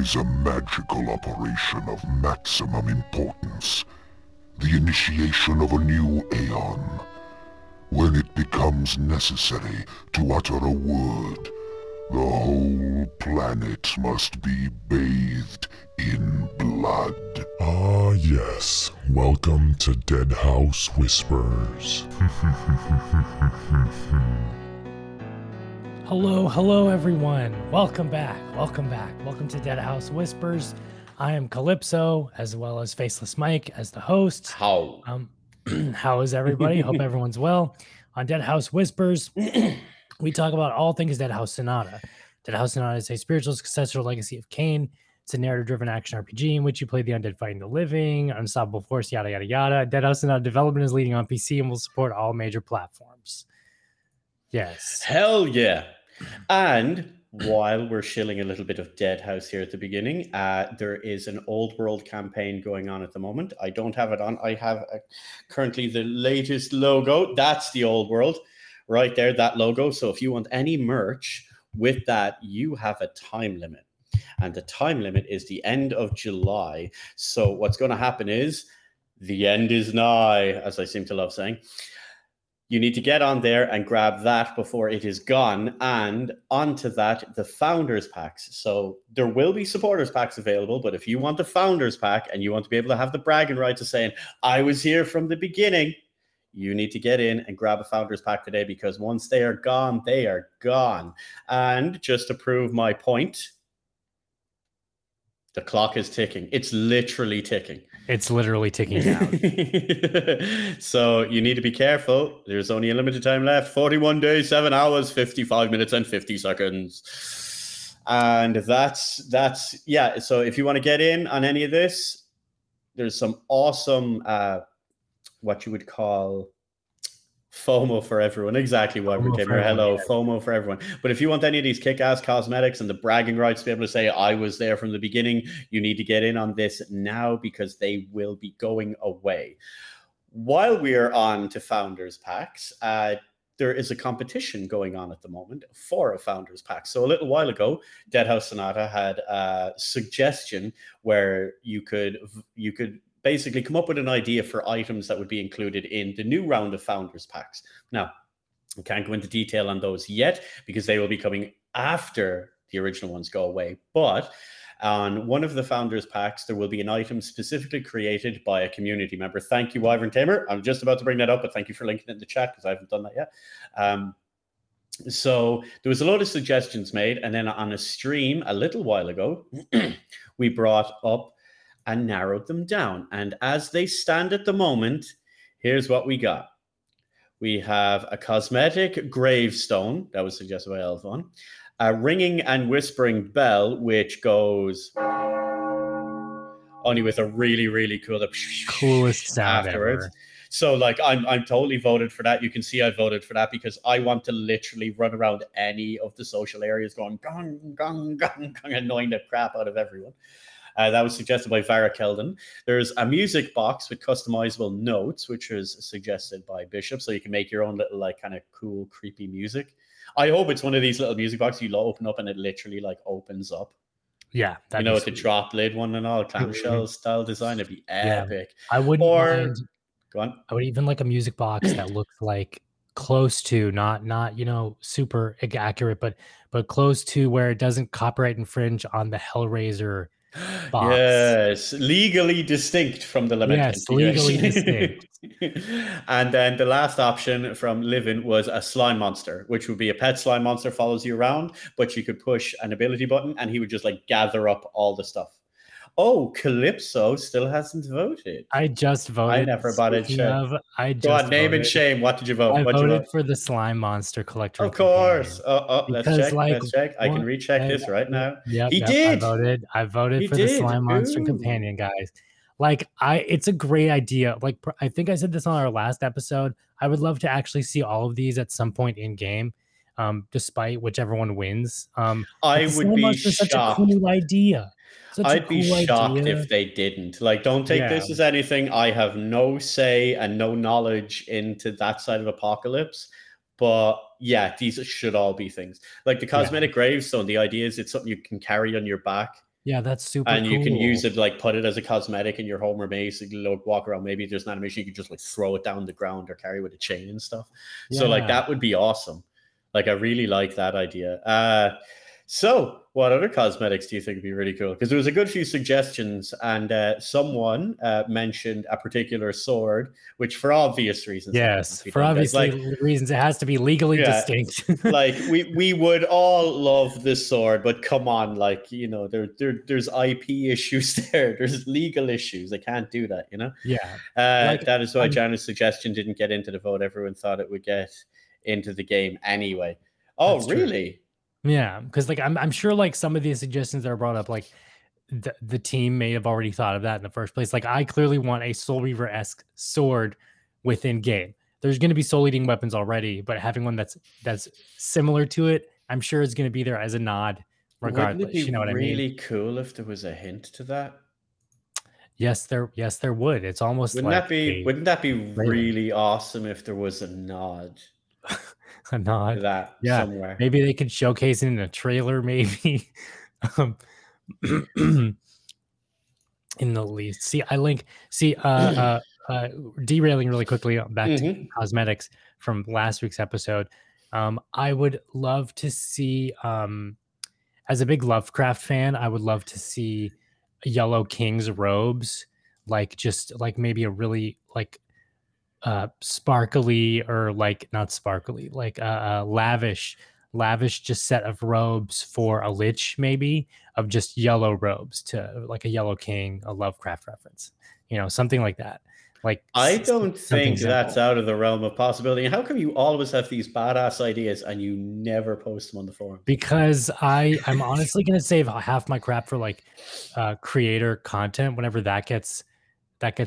is a magical operation of maximum importance. The initiation of a new aeon. When it becomes necessary to utter a word, the whole planet must be bathed in blood. Ah yes, welcome to Deadhaus Whispers. Hello everyone. Welcome back. Welcome to Deadhaus Whispers. I am Calypso, as well as Faceless Mike as the host. How? How is everybody? Hope everyone's well. On Deadhaus Whispers, we talk about all things Deadhaus Sonata. Deadhaus Sonata is a spiritual successor to Legacy of Kain. It's a narrative-driven action RPG in which you play the undead fighting the living, unstoppable force, yada, yada, yada. Deadhaus Sonata development is leading on PC and will support all major platforms. Yes. Hell yeah. And while we're shilling a little bit of Deadhaus here at the beginning, there is an old world campaign going on at the moment. I don't have it on. I have currently the latest logo. That's the old world right there, that logo. So if you want any merch with that, you have a time limit. And the time limit is the end of July. So what's going to happen is the end is nigh, as I seem to love saying. You need to get on there and grab that before it is gone. And onto that, the Founders Packs. So there will be Supporters Packs available, but if you want the Founders Pack and you want to be able to have the bragging rights of saying, I was here from the beginning, you need to get in and grab a Founders Pack today, because once they are gone, they are gone. And just to prove my point, the clock is ticking. It's literally ticking. It's literally ticking down. So you need to be careful. There's only a limited time left. 41 days, 7 hours, 55 minutes, and 50 seconds. And that's yeah. So if you want to get in on any of this, there's some awesome, what you would call FOMO for everyone. Exactly why we came here. Hello, FOMO for everyone. But if you want any of these kick-ass cosmetics and the bragging rights to be able to say, I was there from the beginning, you need to get in on this now, because they will be going away. While we are on to Founders Packs, there is a competition going on at the moment for a Founders Pack. So a little while ago, Deadhaus Sonata had a suggestion where you could basically come up with an idea for items that would be included in the new round of Founders Packs. Now, I can't go into detail on those yet, because they will be coming after the original ones go away. But on one of the Founders Packs, there will be an item specifically created by a community member. Thank you, Wyvern Tamer. I'm just about to bring that up, but thank you for linking it in the chat, because I haven't done that yet. So there was a lot of suggestions made. And then on a stream a little while ago, we brought up and narrowed them down. And as they stand at the moment, here's what we got. We have a cosmetic gravestone that was suggested by Elvon, a ringing and whispering bell, which goes only with a really, really cool, coolest sound afterwards. Ever. So like, I'm totally voted for that. You can see I voted for that because I want to literally run around any of the social areas going gong, gong, gong, gong, annoying the crap out of everyone. That was suggested by Varric Colden. There's a music box with customizable notes, which was suggested by Bishop. So you can make your own little, like, kind of cool, creepy music. I hope it's one of these little music boxes you open up and it literally, like, opens up. Yeah. You know, with the drop lid one and all, clamshell style design. It'd be epic. Yeah, I wouldn't mind. Go on. I would even like a music box that looked like close to, not you know, super accurate, but close to where it doesn't copyright infringe on the Hellraiser box. Yes, legally distinct from the lament. Yes, legally distinct. And then the last option from Livin was a slime monster, which would be a pet slime monster, follows you around, but you could push an ability button and he would just like gather up all the stuff. Oh, Calypso still hasn't voted. I just voted. I never voted. Name and shame. What did you vote? I voted for the slime monster collector. Of course. Let's check. I can recheck this right now. Yep, he did. I voted for the slime monster companion, guys. It's a great idea. Like, I think I said this on our last episode. I would love to actually see all of these at some point in game. Despite whichever one wins, I would be shocked. Such a cool idea. I'd be shocked if they didn't. Like, don't take this as anything. I have no say and no knowledge into that side of apocalypse. But yeah, these should all be things. Like the cosmetic gravestone, the idea is it's something you can carry on your back Yeah, that's super cool. And you can use it, like, put it as a cosmetic in your home, or basically walk around. Maybe there's an animation, you can just, like, throw it down the ground or carry with a chain and stuff. Yeah. So, like, that would be awesome. Like, I really like that idea. So what other cosmetics do you think would be really cool? Because there was a good few suggestions, and someone mentioned a particular sword, which for obvious reasons. Yes, for obvious reasons, it has to be legally distinct. Like, we would all love this sword, but come on, like, you know, there's IP issues there. There's legal issues. They can't do that, you know? Yeah. Like, that is why Jana's suggestion didn't get into the vote. Everyone thought it would get into the game anyway. Oh, really? True. Yeah, because, like, I'm sure, like, some of these suggestions that are brought up, like, the team may have already thought of that in the first place. Like, I clearly want a Soul Reaver-esque sword within game. There's going to be soul eating weapons already, but having one that's similar to it, I'm sure it's going to be there as a nod regardless. Wouldn't it be, you know what I mean? Really cool if there was a hint to that. Yes, there would. It's almost wouldn't that be really awesome if there was a nod? A nod that somewhere. Maybe they could showcase it in a trailer, maybe. In the least. Derailing really quickly back to cosmetics from last week's episode. I would love to see, as a big Lovecraft fan, I would love to see Yellow King's robes, like, just like maybe a really, like, sparkly, or like not sparkly, like lavish just set of robes for a lich, maybe, of just yellow robes, to like a Yellow King, a Lovecraft reference, you know, something like that. Like, I don't think that's out of the realm of possibility. How come you always have these badass ideas and you never post them on the forum? Because I'm honestly going to save half my crap for, like, creator content whenever that gets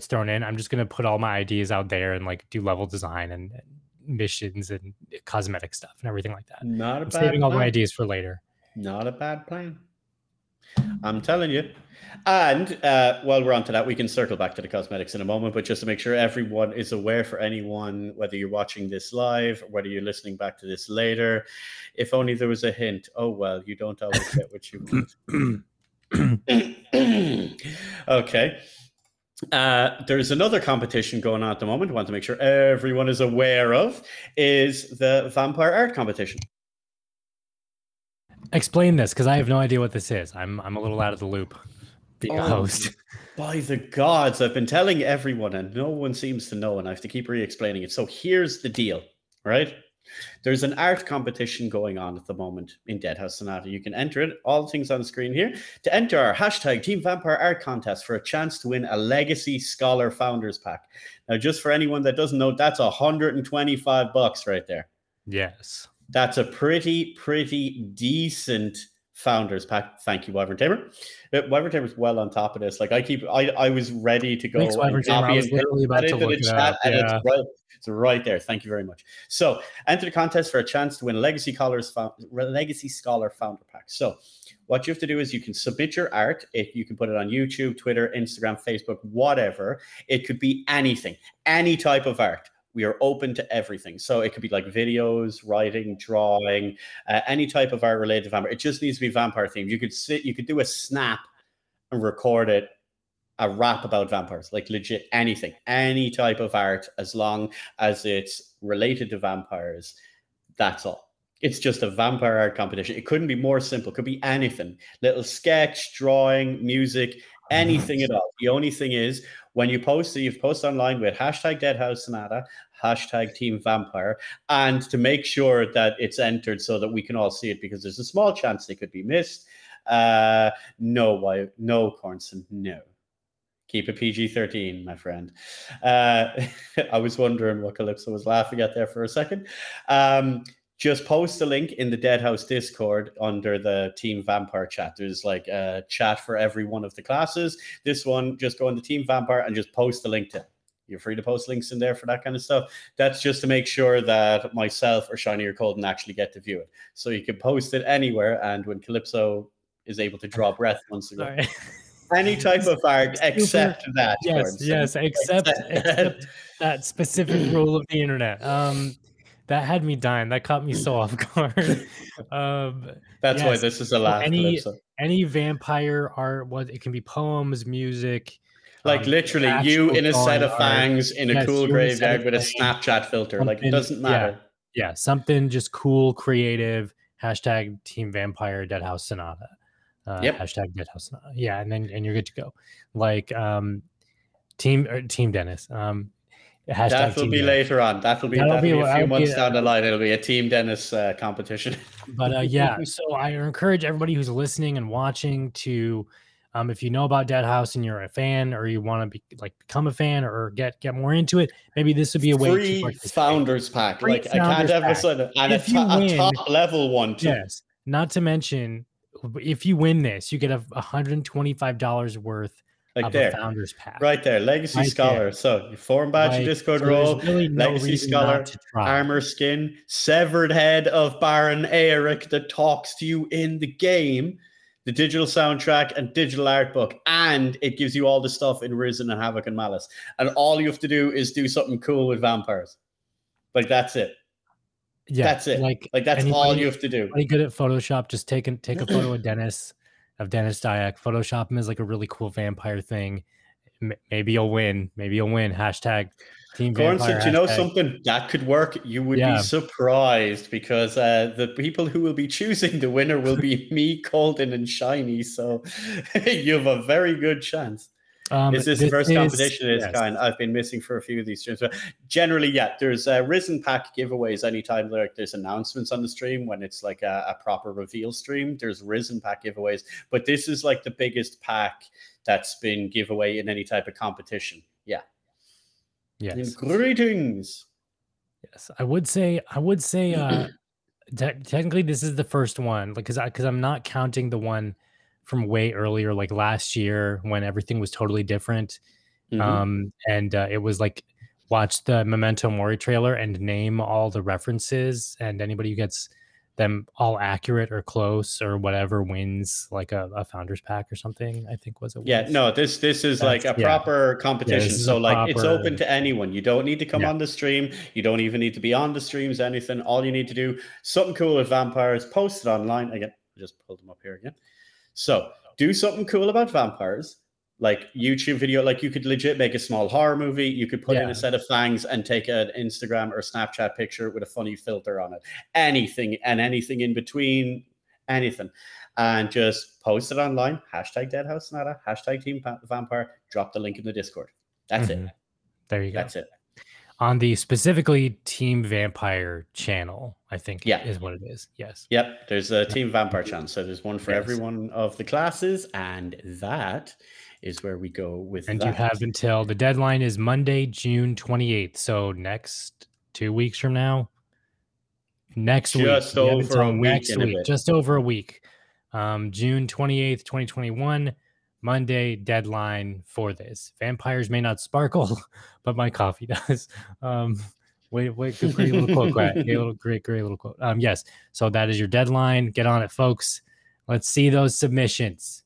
thrown in. I'm just going to put all my ideas out there and, like, do level design and missions and cosmetic stuff and everything like that. Not a bad plan. Saving all my ideas for later. Not a bad plan. I'm telling you. And while we're on to that, we can circle back to the cosmetics in a moment, but just to make sure everyone is aware, for anyone, whether you're watching this live, whether you're listening back to this later, if only there was a hint. Oh, well, you don't always get what you want. Okay. There's another competition going on at the moment I want to make sure everyone is aware of, is the Vampyr Art Competition. Explain this, because I have no idea what this is. I'm a little out of the loop, being a host. By the gods, I've been telling everyone and no one seems to know, and I have to keep re-explaining it. So here's the deal, right? There's an art competition going on at the moment in Deadhaus Sonata. You can enter it. All things on the screen here. To enter our hashtag Team Vampyr Art Contest for a chance to win a Legacy Scholar Founders Pack. Now, just for anyone that doesn't know, that's $125 right there. Yes. That's a pretty, pretty decent Founders Pack. Thank you, Wyvern Tamer. Wyvern Tamer's well on top of this. Like, I was ready to go. Thanks, Wyvern Tamer. I was literally about to look it up. Yeah. It's right there. Thank you very much. So, enter the contest for a chance to win a Legacy Scholar Founder Pack. So, what you have to do is you can submit your art. You can put it on YouTube, Twitter, Instagram, Facebook, whatever. It could be anything, any type of art. We are open to everything. So it could be like videos, writing, drawing, any type of art related to vampire. It just needs to be vampire themed. You could do a snap and record it, a rap about vampires, like legit anything, any type of art, as long as it's related to vampires. That's all. It's just a vampire art competition. It couldn't be more simple. It could be anything. Little sketch, drawing, music, anything at all. The only thing is, when you post it, you post online with hashtag Deadhaus Sonata, hashtag Team Vampyr, and to make sure that it's entered so that we can all see it, because there's a small chance they could be missed. No, Cornson, no. Keep it PG-13, my friend. I was wondering what Calypso was laughing at there for a second. Just post the link in the Deadhaus Discord under the Team Vampyr chat. There's like a chat for every one of the classes. This one, just go on the Team Vampyr and just post the link to it. You're free to post links in there for that kind of stuff. That's just to make sure that myself or Shiny or Colden actually get to view it. So you can post it anywhere. And when Calypso is able to draw breath once again, any type of art except that. Yes, except that specific rule of the internet. That had me dying. That caught me so off guard. That's yes. Why this is a last episode. Any vampire art, what it can be, poems, music. Like literally you in a set of fangs in a cool graveyard with a Snapchat filter. Something, like it doesn't matter. Yeah, something just cool, creative. Hashtag Team Vampire Deadhaus Sonata. Yep. Hashtag Deadhaus Sonata. Yeah, and you're good to go. Like Team Dennis. That will be Dennis. Later on. That'll be a few months down the line. It'll be a Team Dennis competition. But so I encourage everybody who's listening and watching to, if you know about Deadhaus and you're a fan, or you want to be become a fan, or get more into it, maybe this would be a way. Free founders pack. I can't emphasize it. And a top level one too. Yes. Not to mention, if you win this, you get $125 worth. Like there, founders pack. Right there, Legacy right Scholar. There. So you form badge, your Discord role, really Legacy Scholar, armor skin, severed head of Baron Aeric that talks to you in the game, the digital soundtrack and digital art book, and it gives you all the stuff in Risen and Havoc and Malice. And all you have to do is do something cool with vampires. Like that's it. Yeah, that's it. Like that's anybody, all you have to do. Anybody good at Photoshop? Just take a photo of Dennis. Of Dennis Dyack, Photoshop him as like a really cool vampire thing. Maybe you'll win. Hashtag Team Vampire. Gordon, since you know something that could work, you would be surprised because the people who will be choosing the winner will be me, Colden, and Shiny. So you have a very good chance. Is this the first competition of this kind? I've been missing for a few of these streams. But generally, there's Risen pack giveaways anytime there's announcements on the stream. When it's like a proper reveal stream, there's Risen pack giveaways. But this is like the biggest pack that's been giveaway in any type of competition. Yeah. Yes. And greetings. Yes, I would say technically this is the first one because I'm not counting the one from way earlier, like last year when everything was totally different. Mm-hmm. And it was like, watch the Memento Mori trailer and name all the references, and anybody who gets them all accurate or close or whatever wins like a founder's pack or something, I think was it. Yeah, no, this is like a proper competition. Yeah, so like it's open to anyone. You don't need to come on the stream. You don't even need to be on the streams, anything. All you need to do, something cool with vampires, post it online. Again, I just pulled them up here again. So do something cool about vampires, like YouTube video, like you could legit make a small horror movie. You could put in a set of fangs and take an Instagram or Snapchat picture with a funny filter on it. Anything and anything in between, anything. And just post it online. Hashtag Deadhaus Sonata, hashtag Team Vampire. Drop the link in the Discord. That's it. There you go. That's it. On the specifically Team Vampire channel, I think is what it is. Yes. Yep. There's a Team Vampire channel. So there's one for every one of the classes. And that is where we go with and that. You have until the deadline is Monday, June 28th. So next 2 weeks from now. Just over a week. June 28th, 2021. Monday deadline for this. Vampires may not sparkle, but my coffee does. Wait, great little quote, great little quote. Yes, so that is your deadline. Get on it, folks. Let's see those submissions.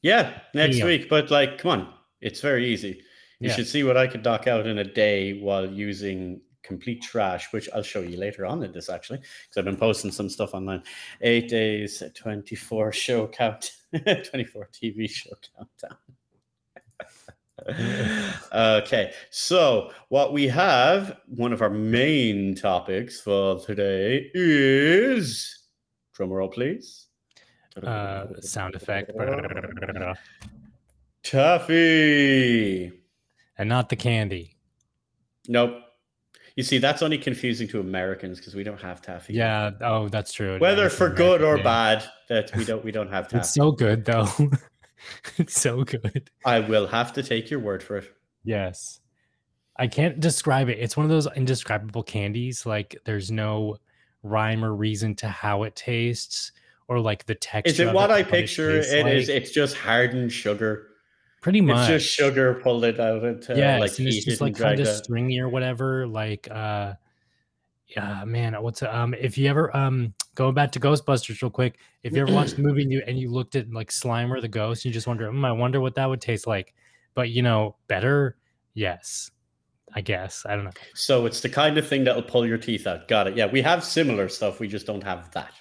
Yeah, next week. But like, come on, it's very easy. You should see what I could knock out in a day while using complete trash, which I'll show you later on in this actually, because I've been posting some stuff online. 8 days, 24 show count. 24 TV show countdown. Okay, so what we have, one of our main topics for today is, drumroll please. Sound effect. Taffy. And not the candy. Nope. You see, that's only confusing to Americans because we don't have taffy. Yeah, oh, that's true. Whether for good or bad, that we don't have taffy. It's so good though. It's so good. I will have to take your word for it. Yes, I can't describe it. It's one of those indescribable candies. Like there's no rhyme or reason to how it tastes or like the texture. Is it what I picture? It is. It's just hardened sugar. Pretty much. It's just sugar pulled it out into and it's just like kind of stringy or whatever. Like man, what's if you ever going back to Ghostbusters real quick, if you ever watched the movie and you looked at like Slimer the Ghost, you just wonder, I wonder what that would taste like. But you know, better, yes. I guess. I don't know. So it's the kind of thing that'll pull your teeth out. Got it. Yeah, we have similar stuff. We just don't have that.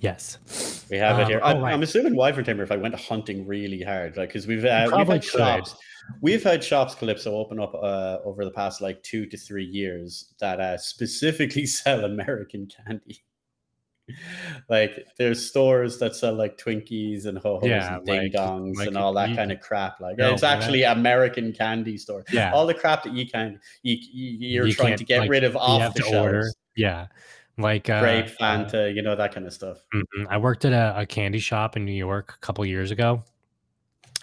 Yes. We have it here. I'm assuming Wyvern Tamer, if I went hunting really hard, like, because we've had shops, Calypso, open up over the past like 2 to 3 years that specifically sell American candy. Like, there's stores that sell like Twinkies and Ho-Hos and Ding Dongs and all that kind of crap. Like, no, it's actually American candy store. Yeah. All the crap that you're trying to get rid of off the shelves. Yeah. Like grape, Fanta, that kind of stuff. Mm-hmm. I worked at a candy shop in New York a couple years ago,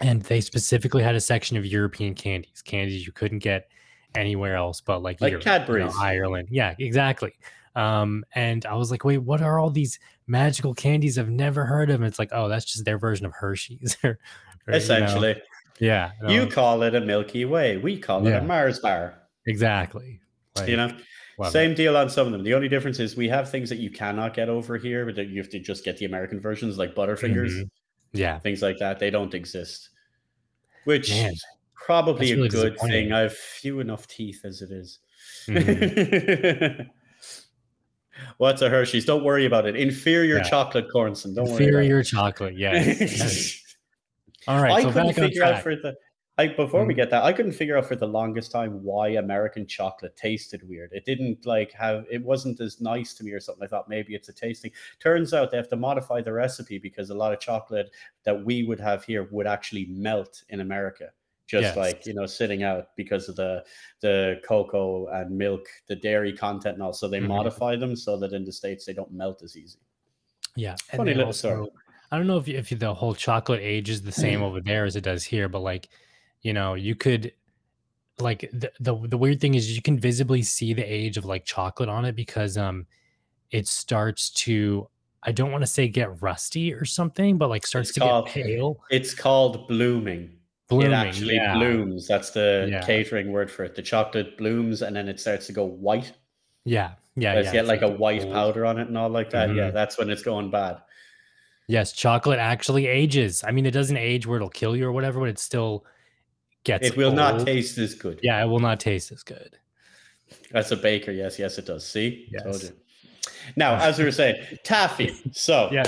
and they specifically had a section of European candies you couldn't get anywhere else but like Europe, Cadbury's, Ireland. Yeah, exactly. And I was like, wait, what are all these magical candies I've never heard of? And it's like, oh, that's just their version of Hershey's. Essentially. Yeah. You call it a Milky Way. We call it a Mars bar. Exactly. Like, same deal on some of them. The only difference is we have things that you cannot get over here, but you have to just get the American versions, like Butterfingers. Mm-hmm. Yeah. Things like that. They don't exist. Which is probably a really good thing. I have few enough teeth as it is. Mm-hmm. What's a Hershey's? Don't worry about it. Inferior chocolate, Cornson. Don't worry. Inferior chocolate, yes. All right. I couldn't figure out for the longest time why American chocolate tasted weird. It didn't it wasn't as nice to me or something. I thought maybe it's a tasting. Turns out they have to modify the recipe because a lot of chocolate that we would have here would actually melt in America. Just sitting out because of the cocoa and milk, the dairy content and all. So they modify them so that in the States they don't melt as easy. Yeah. Funny little story. I don't know if the whole chocolate age is the same over there as it does here, but you could the weird thing is you can visibly see the age of like chocolate on it because it starts to, I don't want to say get rusty or something, but get pale. It's called blooming. Blooming, it actually blooms. That's the catering word for it. The chocolate blooms and then it starts to go white. Yeah. Let's get like a white powder on it and all like that. Mm-hmm. Yeah, that's when it's going bad. Yes, chocolate actually ages. I mean, it doesn't age where it'll kill you or whatever, but it still gets old. It will not taste as good. Yeah, it will not taste as good. That's a baker. Yes, it does. See? Yes. Told you. Now, as we were saying, Tafi. So... yeah.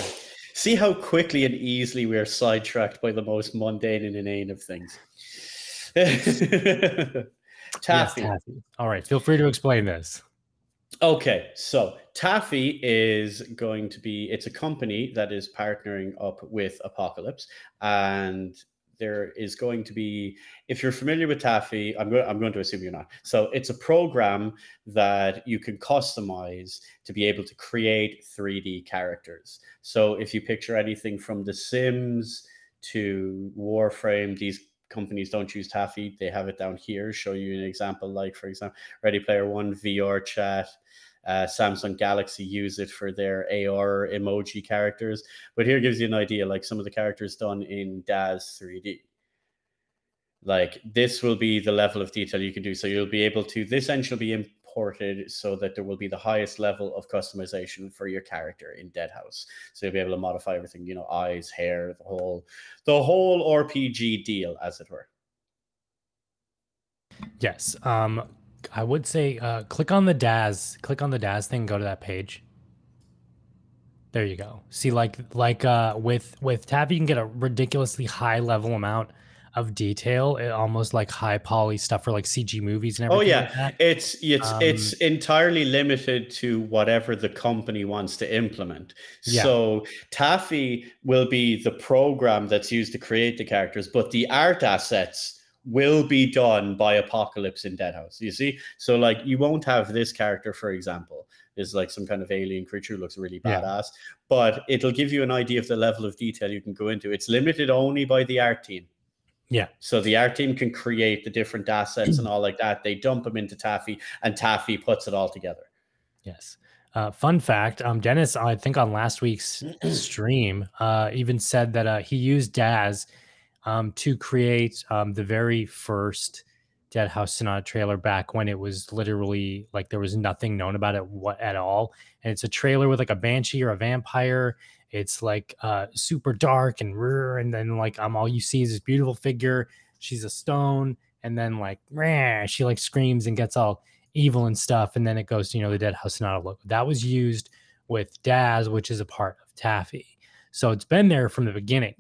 See how quickly and easily we are sidetracked by the most mundane and inane of things. Taffy. Yes, all right, feel free to explain this. Okay, so Taffy is going to be, it's a company that is partnering up with Apocalypse, and there is going to be, if you're familiar with Taffy, I'm going to assume you're not. So it's a program that you can customize to be able to create 3D characters. So if you picture anything from The Sims to Warframe, these companies don't use Taffy. They have it down here. Show you an example, like, for example, Ready Player One, VR Chat. Samsung Galaxy use it for their AR emoji characters. But here gives you an idea, like some of the characters done in Daz 3D. Like, this will be the level of detail you can do. So you'll be able to, this end shall be imported so that there will be the highest level of customization for your character in Deadhaus. So you'll be able to modify everything, eyes, hair, the whole RPG deal, as it were. Yes. I would say click on the Daz thing, go to that page. There you go. See, with Taffy you can get a ridiculously high level amount of detail, almost like high poly stuff for like CG movies and everything. Oh yeah, like that. It's entirely limited to whatever the company wants to implement. Yeah. So Taffy will be the program that's used to create the characters, but the art assets will be done by Apocalypse in Deadhaus. You see? So like you won't have this character, for example, is like some kind of alien creature who looks really badass, but it'll give you an idea of the level of detail you can go into. It's limited only by the art team. Yeah. So the art team can create the different assets and all like that. They dump them into Taffy and Taffy puts it all together. Yes. Fun fact, Dennis, I think on last week's stream, even said that he used Daz to create the very first Deadhaus Sonata trailer back when it was literally like there was nothing known about it at all. And it's a trailer with like a banshee or a vampire. It's like super dark and then like all you see is this beautiful figure. She's a stone and then like she like screams and gets all evil and stuff, and then it goes to, you know, the Deadhaus Sonata logo. That was used with Daz, which is a part of Tafi. So it's been there from the beginning.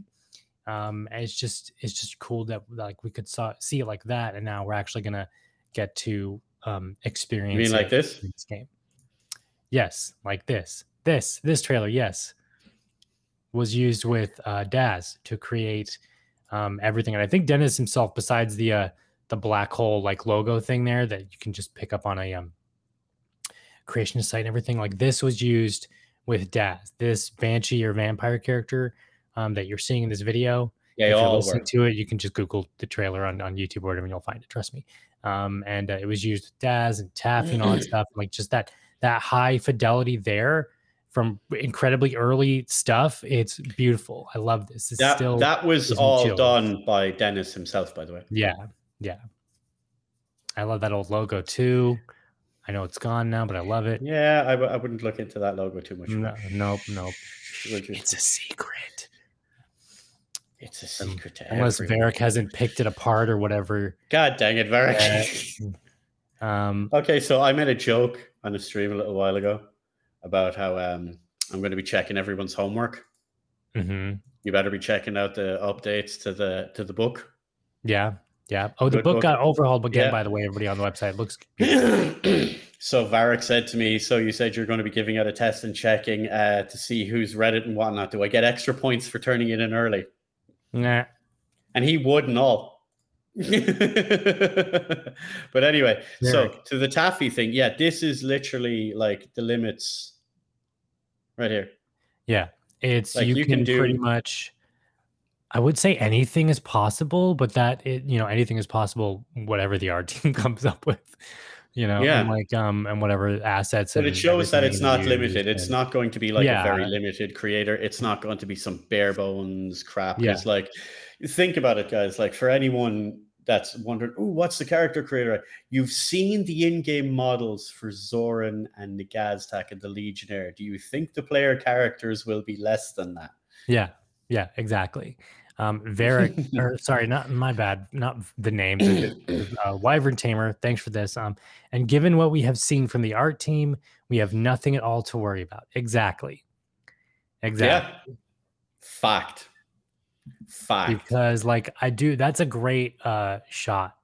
And it's just cool that like we could see it like that, and now we're actually gonna get to experience. You mean like this? In this game. Yes, like this. This trailer, yes, was used with Daz to create everything. And I think Dennis himself, besides the black hole like logo thing there that you can just pick up on a creation site and everything, like this was used with Daz. This Banshee or Vampyr character that you're seeing in this video. Yeah, if you're listening to it, you can just Google the trailer on YouTube or whatever, and you'll find it. Trust me. And it was used with Daz and Taffy and all that stuff. Like just that high fidelity there from incredibly early stuff. It's beautiful. I love this. It's that was all done by Dennis himself, by the way. Yeah. I love that old logo too. I know it's gone now, but I love it. Yeah, I wouldn't look into that logo too much. Nope. It's a secret. It's a secret to unless everyone. Varric hasn't picked it apart or whatever. God dang it, Varric. Okay, so I made a joke on a stream a little while ago about how I'm going to be checking everyone's homework. Mm-hmm. You better be checking out the updates to the book. Yeah. Oh, the book got overhauled again, by the way, everybody on the website. Looks good. So Varric said to me, so you said you're going to be giving out a test and checking to see who's read it and whatnot. Do I get extra points for turning it in early? Nah. And he would and all. But anyway, Varric. So to the Taffy thing, yeah, this is literally like the limits right here. Yeah. It's like you can do pretty much... I would say anything is possible, but anything is possible, whatever the art team comes up with, and and whatever assets. But it shows that it's not limited. It's not going to be like a very limited creator. It's not going to be some bare bones crap. Yeah. It's like, think about it, guys. Like for anyone that's wondering, oh, what's the character creator? You've seen the in-game models for Zoran and the Gaztak and the Legionnaire. Do you think the player characters will be less than that? Yeah, exactly. Varric, or sorry, not my bad, not the name, Wyvern Tamer, thanks for this. And given what we have seen from the art team, we have nothing at all to worry about. Exactly. Yeah. Fact. Because like that's a great shot.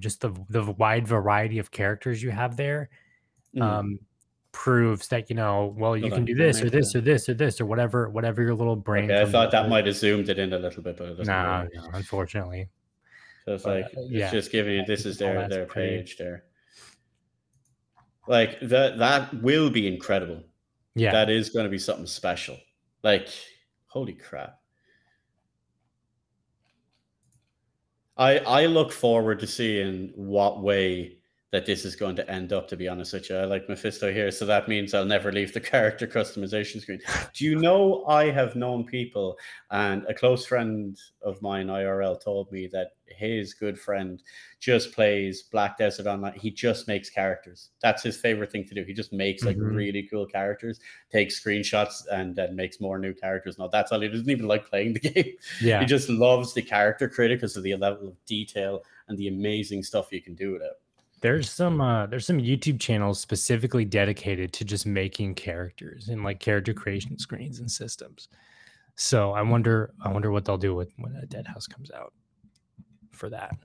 Just the wide variety of characters you have there proves that, you can do this or this or this or this or whatever your little brain. Okay, I thought that might have zoomed it in a little bit, but it doesn't. No, unfortunately. So it's just giving it. This is their page there. Like that will be incredible. Yeah, that is going to be something special. Like, holy crap! I look forward to seeing what way that this is going to end up, to be honest with you. I like Mephisto here, so that means I'll never leave the character customization screen. Do you know, I have known people, and a close friend of mine, IRL, told me that his good friend just plays Black Desert Online. He just makes characters. That's his favorite thing to do. He just makes really cool characters, takes screenshots, and then makes more new characters. Now, that's all. He doesn't even like playing the game. Yeah. He just loves the character creator because of the level of detail and the amazing stuff you can do with it. There's some YouTube channels specifically dedicated to just making characters and like character creation screens and systems. So I wonder what they'll do with when a Deadhaus comes out for that.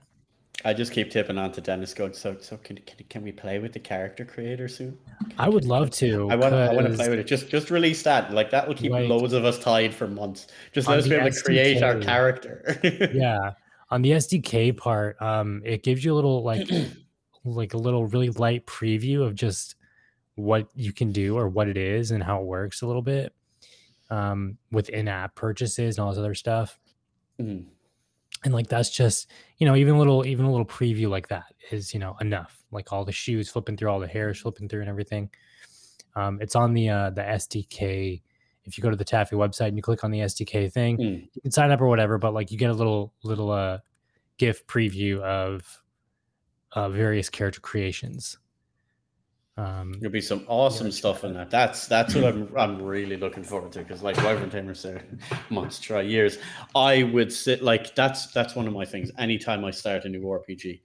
I just keep tipping on to Dennis going, so can we play with the character creator soon? I would love to. I want to play with it. Just release that. Like that will keep loads of us tied for months. Just let us be able to create our character. Yeah. On the SDK part, it gives you a little like a little really light preview of just what you can do or what it is and how it works a little bit with in-app purchases and all this other stuff. Mm-hmm. And like, that's just, even a little preview like that is, enough, like all the shoes flipping through, all the hairs flipping through and everything. It's on the SDK. If you go to the Taffy website and you click on the SDK thing, you can sign up or whatever, but like you get a little GIF preview of various character creations There'll be some awesome stuff in that. That's what I'm really looking forward to, because like Wyvern Tamer said, months, try years. I would sit like that's one of my things. Anytime I start a new RPG,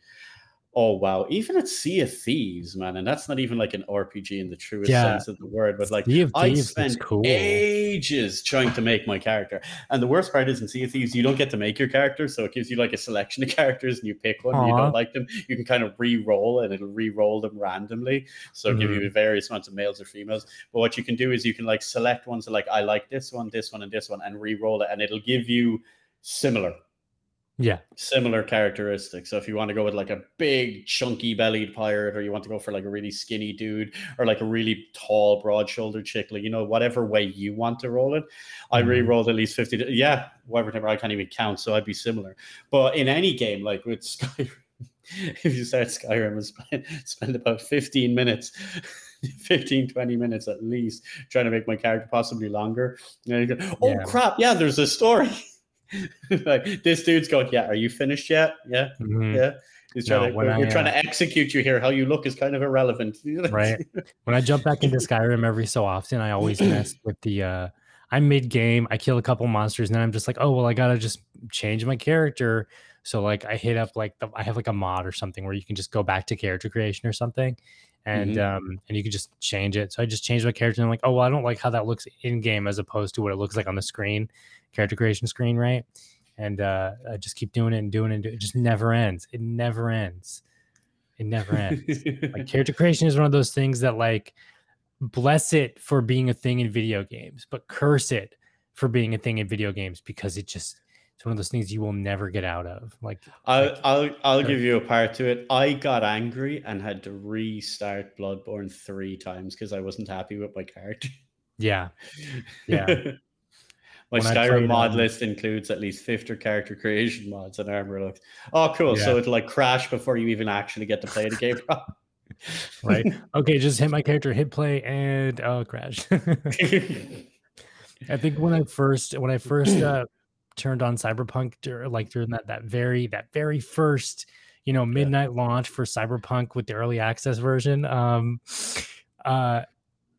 oh wow, even at Sea of Thieves, man, and that's not even like an RPG in the truest sense of the word, but like I spent ages trying to make my character. And the worst part is in Sea of Thieves, you don't get to make your character, so it gives you like a selection of characters and you pick one and you don't like them. You can kind of re-roll and it'll re-roll them randomly. So it'll give you various amounts of males or females. But what you can do is you can like select ones that like, I like this one, and this one, and re-roll it, and it'll give you similar characteristics. So if you want to go with like a big chunky bellied pirate, or you want to go for like a really skinny dude, or like a really tall broad-shouldered chick, like, you know, whatever way you want to roll it. I re-rolled at least 50 whatever, I can't even count, so I'd be similar. But in any game, like with Skyrim, if you start Skyrim and spend about 15-20 minutes at least trying to make my character, possibly longer, you know, you go, there's a story. Like, this dude's going, are you finished yet? He's trying trying to execute you here. How you look is kind of irrelevant. Right. When I jump back into Skyrim every so often, I always mess with the I'm mid-game, I kill a couple monsters, and then I'm just like, oh well, I gotta just change my character. So like I hit up like I have like a mod or something where you can just go back to character creation or something, and and you can just change it. So I just changed my character, and I'm like, oh well, I don't like how that looks in game as opposed to what it looks like on the screen, character creation screen, right? And I just keep doing it and doing it, and it just never ends. Like, character creation is one of those things that, like, bless it for being a thing in video games, but curse it for being a thing in video games, because it's one of those things you will never get out of. Like, I'll give you a part to it. I got angry and had to restart Bloodborne 3 times because I wasn't happy with my character. My Skyrim mod list includes at least 50 character creation mods and armor looks. Oh, cool. Yeah. So it'll like crash before you even actually get to play the game. Right. Okay, just hit my character, hit play, and crash. I think when I first turned on Cyberpunk, like during that very first, you know, midnight launch for Cyberpunk with the early access version,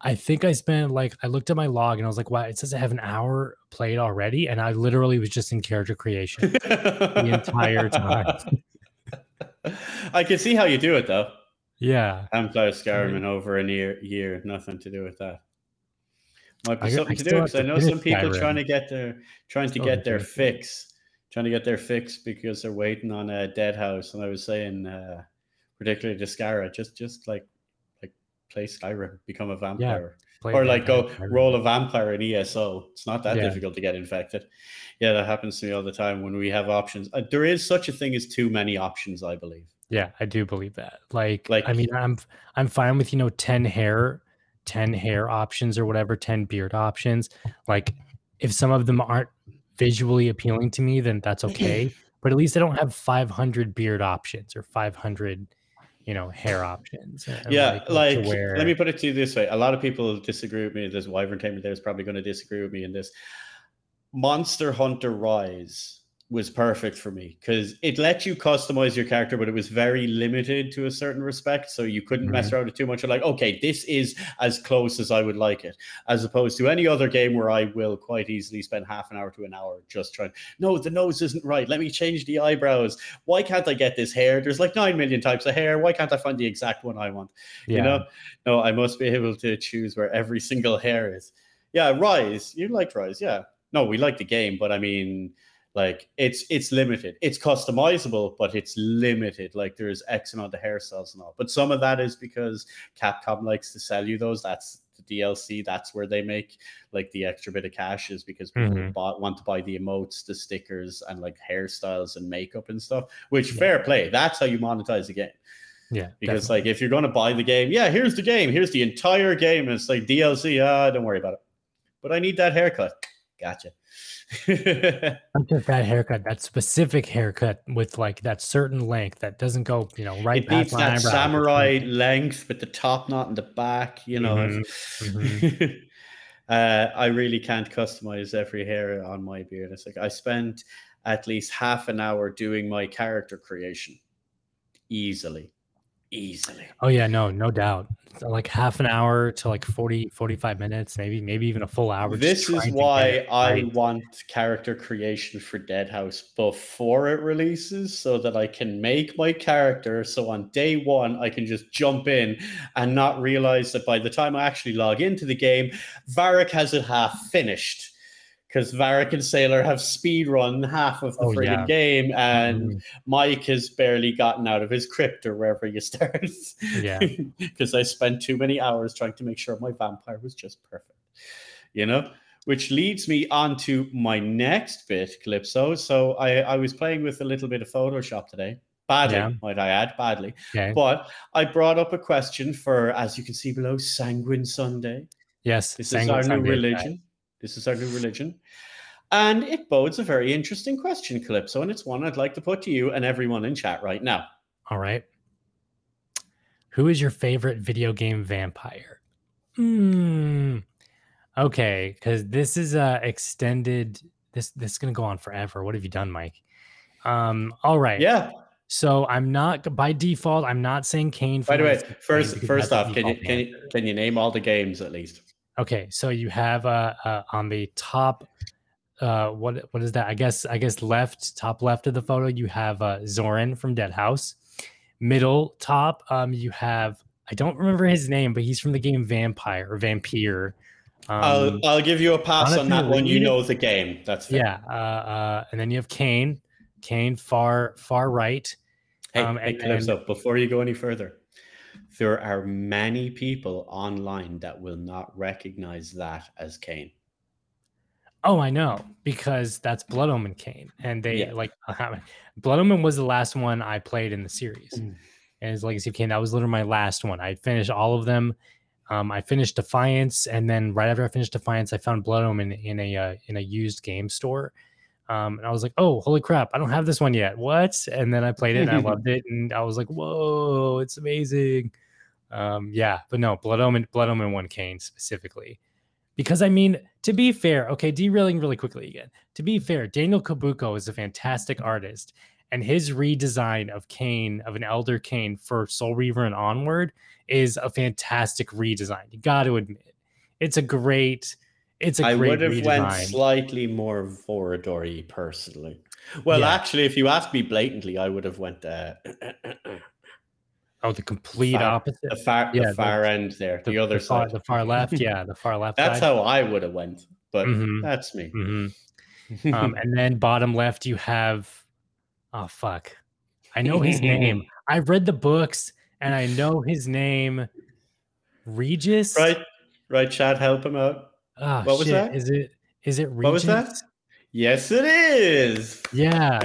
I think I spent like, I looked at my log and I was like, wow, it says I have an hour played already. And I literally was just in character creation the entire time. I can see how you do it though. Yeah. I'm tired of Skyrim in over a year, nothing to do with that. Might be something to do, because I know some people trying to get their fix because they're waiting on a Deadhaus. And I was saying, particularly to Skyrim, just play Skyrim, become a vampire, or like go roll a vampire in ESO. It's not that difficult to get infected. Yeah, that happens to me all the time when we have options. There is such a thing as too many options, I believe. Yeah, I do believe that. Like I mean, I'm fine with, you know, 10 hair options or whatever, 10 beard options. Like, if some of them aren't visually appealing to me, then that's okay. But at least I don't have 500 beard options or 500, you know, hair options. Let me put it to you this way. A lot of people disagree with me. There's Wyvern Tamer there is probably going to disagree with me in this. Monster Hunter Rise was perfect for me because it let you customize your character, but it was very limited to a certain respect. So you couldn't mess around with too much. You're like, okay, this is as close as I would like it, as opposed to any other game where I will quite easily spend half an hour to an hour just trying, no, the nose isn't right, let me change the eyebrows. Why can't I get this hair? There's like 9 million types of hair. Why can't I find the exact one I want? You know? No, I must be able to choose where every single hair is. Yeah, Rise. You liked Rise, yeah. No, we like the game, but I mean, like, it's limited. It's customizable, but it's limited. Like, there's X amount of hairstyles and all. But some of that is because Capcom likes to sell you those. That's the DLC. That's where they make, like, the extra bit of cash, is because people want to buy the emotes, the stickers, and, like, hairstyles and makeup and stuff, which, fair play. That's how you monetize the game. Yeah. Because, definitely, like, if you're going to buy the game, here's the game. Here's the entire game. And it's like, DLC, don't worry about it. But I need that haircut. Gotcha. Not just that haircut, that specific haircut with like that certain length that doesn't go, you know, right. It needs that samurai length with the top knot in the back, you know. I really can't customize every hair on my beard. It's like I spent at least half an hour doing my character creation easily. easily. Oh yeah, no doubt. Like half an hour to like 40, 45 minutes, maybe even a full hour. This is why I want character creation for Deadhaus before it releases, so that I can make my character. So on day one, I can just jump in and not realize that by the time I actually log into the game, Varric has it half finished. Because Varric and Sailor have speedrun half of the game, and Mike has barely gotten out of his crypt or wherever you start. Yeah. Because I spent too many hours trying to make sure my vampire was just perfect, you know? Which leads me on to my next bit, Calypso. So I was playing with a little bit of Photoshop today. Badly, might I add, badly. Okay. But I brought up a question for, as you can see below, Sanguine Sunday. Yes, this is our new religion. Right. This is our new religion. And it bodes a very interesting question, Calypso, and it's one I'd like to put to you and everyone in chat right now. All right. Who is your favorite video game vampire? Okay, because this is extended. This is going to go on forever. What have you done, Mike? All right. Yeah. So I'm not, by default, I'm not saying Kane. By the way, first off, can you name all the games at least? Okay, so you have on the top, what is that? I guess top left of the photo, you have Zoran from Deadhaus. Middle top, you have, I don't remember his name, but he's from the game Vampyr or Vampyr. I'll give you a pass on that one. You know the game. That's fair. Yeah. And then you have Kain far right. Hey, so before you go any further. There are many people online that will not recognize that as Kain. Oh, I know, because that's Blood Omen Kain. And they Blood Omen was the last one I played in the series. And it's Legacy of Kain. That was literally my last one. I finished all of them. I finished Defiance. And then right after I finished Defiance, I found Blood Omen in a used game store. And I was like, oh, holy crap, I don't have this one yet. What? And then I played it and I loved it. And I was like, whoa, it's amazing. But no, Blood Omen 1 Kain specifically. Because, I mean, to be fair, okay, derailing really quickly again. To be fair, Daniel Kabuko is a fantastic artist. And his redesign of Kain, of an Elder Kain for Soul Reaver and onward, is a fantastic redesign. You got to admit it. It's a great I would have went slightly more Vorador-y personally. Well, actually, if you asked me blatantly, I would have went the complete opposite. The far end there. The other side. The far left. Yeah, the far left. That's side. How I would have went, but that's me. And then bottom left, you have... Oh, fuck. I know his name. I read the books, and I know his name. Regis? Right, Chad, help him out. Oh, what was shit. That? Is it Regis? What was that? Yes, it is. Yeah.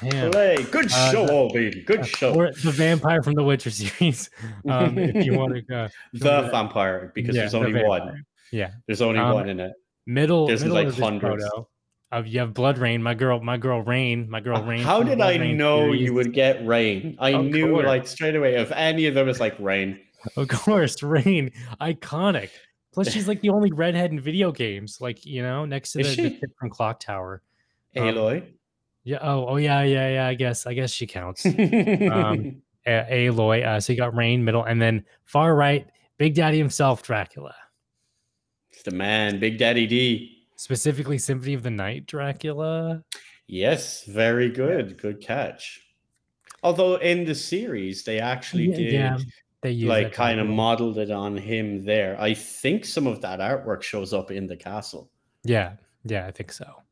Good show, old baby. Good show. Or the vampire from the Witcher series. If you want to go. The vampire, because there's only one. Yeah. There's only one in it. Middle like hundreds. You have BloodRayne, my girl Rain. How did I know series. You would get Rain? I of knew course. Like straight away if any of them was like Rain. Of course, Rain. Iconic. Plus, she's like the only redhead in video games, like, you know, next to the kid from Clock Tower. Aloy? Yeah. Oh, yeah. I guess she counts. Aloy. So you got Rain, middle, and then far right, Big Daddy himself, Dracula. It's the man, Big Daddy D. Specifically, Symphony of the Night, Dracula. Yes, very good. Yeah. Good catch. Although in the series, they actually did... Yeah. They like kind of modeled it on him there. I think some of that artwork shows up in the castle. Yeah, I think so.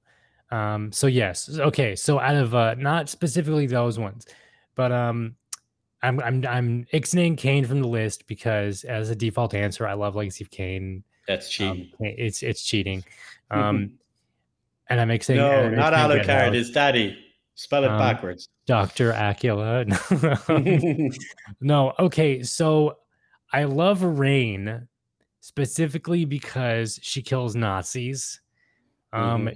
So yes, okay. So out of not specifically those ones, but I'm ixnaying Kain from the list because as a default answer, I love Legacy of Kain. That's cheating. It's cheating. And I'm ixnaying. No, not Alucard. His daddy. Spell it backwards. Dr. Acula. No, okay. So I love Rain specifically because she kills Nazis.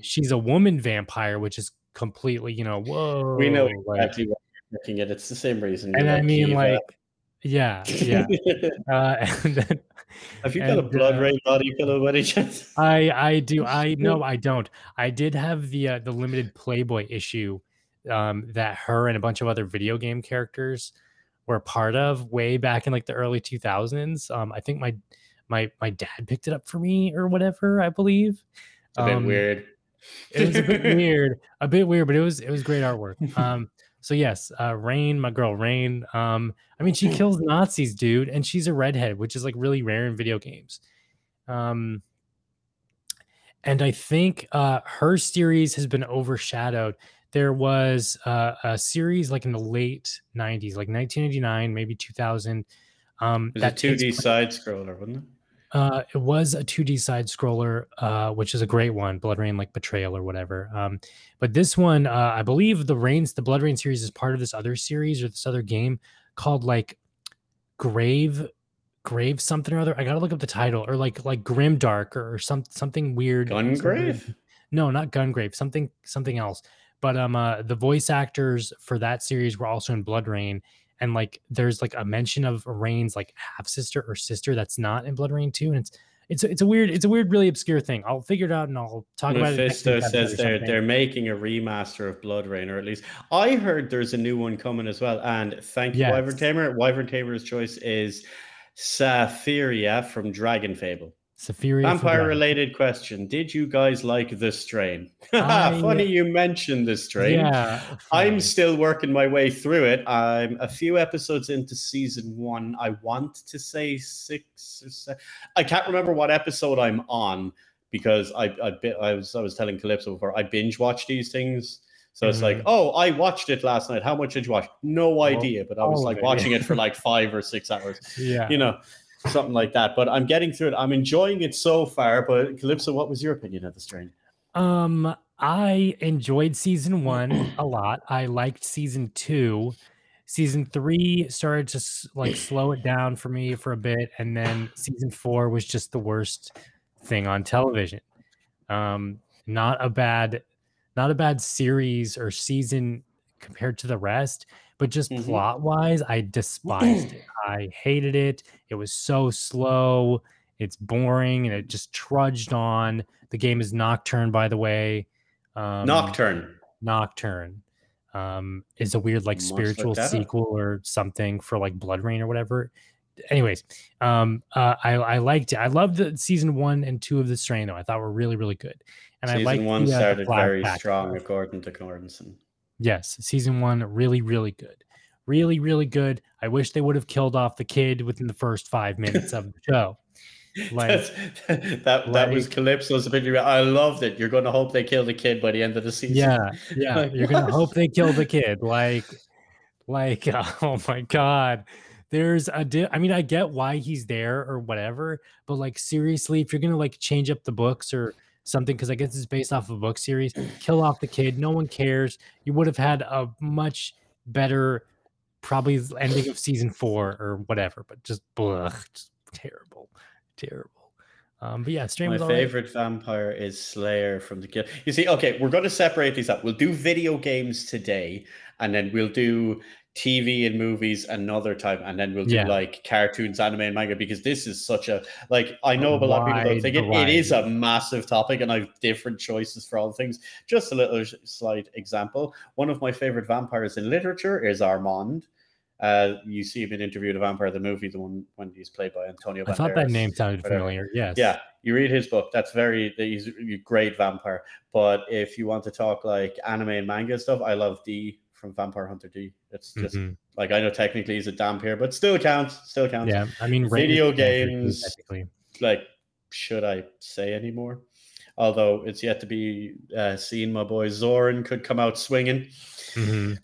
She's a woman vampire, which is completely, you know, whoa. We know exactly what you're looking at. It's the same reason. And I mean, yeah. And then, have you got a BloodRayne body pillow by any chance? I do. No, I don't. I did have the limited Playboy issue. That her and a bunch of other video game characters were part of way back in like the early 2000s. I think my dad picked it up for me or whatever, I believe. It's a bit weird. It was a bit weird, but it was great artwork. So yes, Rain, my girl Rain. I mean, she kills Nazis, dude, and she's a redhead, which is like really rare in video games. And I think her series has been overshadowed. There was a series like in the late 90s, like 1989, maybe 2000. It was that a 2D side scroller, wasn't it? It was a 2D side scroller, which is a great one, BloodRayne, like Betrayal or whatever. But this one, I believe the BloodRayne series is part of this other series or this other game called like Grave something or other. I gotta look up the title, or like Grim Dark or something weird. Gun Grave? No, not Gun Grave. Something else. But the voice actors for that series were also in BloodRayne. And like there's like a mention of Rain's like half sister or sister that's not in BloodRayne 2, and it's a weird really obscure thing. I'll figure it out and I'll talk about it. Mephisto says they're making a remaster of BloodRayne, or at least I heard there's a new one coming as well. And thank you, yes. Wyvern Tamer. Wyvern Tamer's choice is Saphiria from Dragon Fable. Saphiria. Vampire related question. Did you guys like The Strain? Funny you mentioned The Strain. Yeah, I'm still working my way through it. I'm a few episodes into season one. I want to say 6 or 7. I can't remember what episode I'm on because I was telling Calypso before, I binge watch these things. So it's like, oh, I watched it last night. How much did you watch? No idea, but I was watching it for like 5 or 6 hours. Yeah. You know. Something like that, but I'm getting through it. I'm enjoying it so far. But Calypso, what was your opinion of The Strain? I enjoyed season one a lot. I liked season two. Season three started to like slow it down for me for a bit, and then season four was just the worst thing on television. Not a bad series or season compared to the rest. But just plot wise, I despised it. I hated it. It was so slow. It's boring. And it just trudged on. The game is Nocturne, by the way. Nocturne is a weird like spiritual sequel or something for like BloodRayne or whatever. Anyways, I liked it. I loved the season 1 and 2 of The Strain, though. I thought were really, really good. And season I liked one started very strong, according to Cordenson. Yes, season one, really, really good. Really, really good. I wish they would have killed off the kid within the first 5 minutes of the show. Like, that was Calypso's opinion. I loved it. You're going to hope they kill the kid by the end of the season. Yeah. Like, you're going to hope they kill the kid. Like, oh my God. There's I mean, I get why he's there or whatever, but like, seriously, if you're going to like change up the books or something, because I guess it's based off of a book series, kill off the kid. No one cares. You would have had a much better probably ending of season 4 or whatever, but just, terrible. But yeah, my favorite vampire is Slayer from the Guild. You see, okay, we're going to separate these up. We'll do video games today, and then we'll do TV and movies another time, and then we'll do like cartoons, anime, and manga, because this is such a like I know a lot of people don't think it is a massive topic, and I've different choices for all things. Just a little slight example. One of my favorite vampires in literature is Armand. You see him in Interview with the Vampire, the movie, the one when he's played by Antonio Banderas. I thought that name sounded familiar. Yes. Yeah. You read his book. He's a great vampire. But if you want to talk like anime and manga stuff, I love D from Vampire Hunter D. It's just like, I know technically he's a vampire, but still counts. Yeah, I mean, video games, like, should I say anymore? Although it's yet to be seen, my boy Zoran could come out swinging.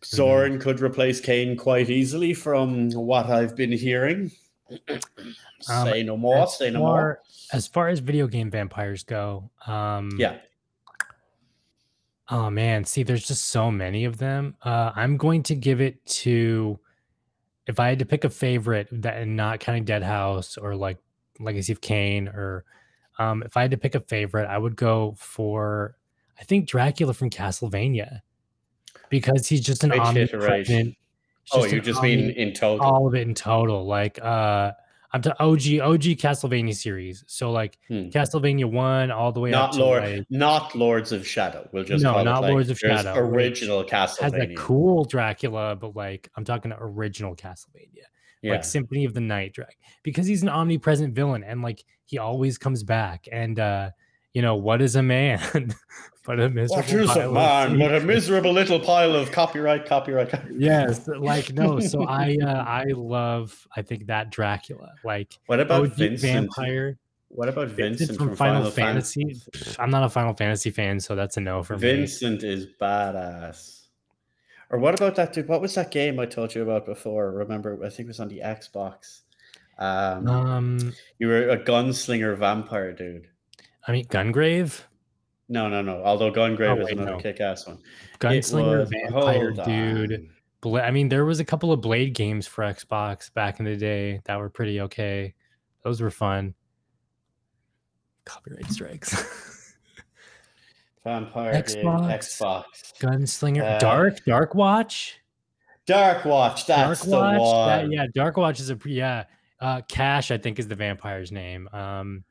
Zoran could replace Kain quite easily, from what I've been hearing. Say no more. As far as video game vampires go, oh man, see, there's just so many of them. I'm going to give it to, if I had to pick a favorite, that and not counting Deadhaus or like Legacy of Kain, or if I had to pick a favorite, I would go for, I think, Dracula from Castlevania, because he's just an omnipresent. Oh, you just mean in total? All of it in total. Like, I'm to OG Castlevania series. So like Castlevania 1 all the way up to not Lords of Shadow. We'll just call not it like Lords of Shadow. Original Castlevania. Has a cool Dracula, but like I'm talking original Castlevania. Yeah. Like Symphony of the Night Drag. Because he's an omnipresent villain and like he always comes back. And you know, what is a man? What a miserable little pile of copyright. Yes, like no. So I think that Dracula. Like what about Vincent? Vampyr? What about Vincent from Final Fantasy? I'm not a Final Fantasy fan, so that's a no for me. Vincent is badass. Or what about that dude? What was that game I told you about before? Remember, I think it was on the Xbox. You were a gunslinger vampire dude. I mean, Gun Grave. No. Although Gun Grave is another kick-ass one. Gunslinger, vampire dude. I mean, there was a couple of Blade games for Xbox back in the day that were pretty okay. Those were fun. Copyright strikes. Vampire Xbox. Gunslinger. Darkwatch. Darkwatch. That's the one. Darkwatch is . Cash, I think, is the vampire's name.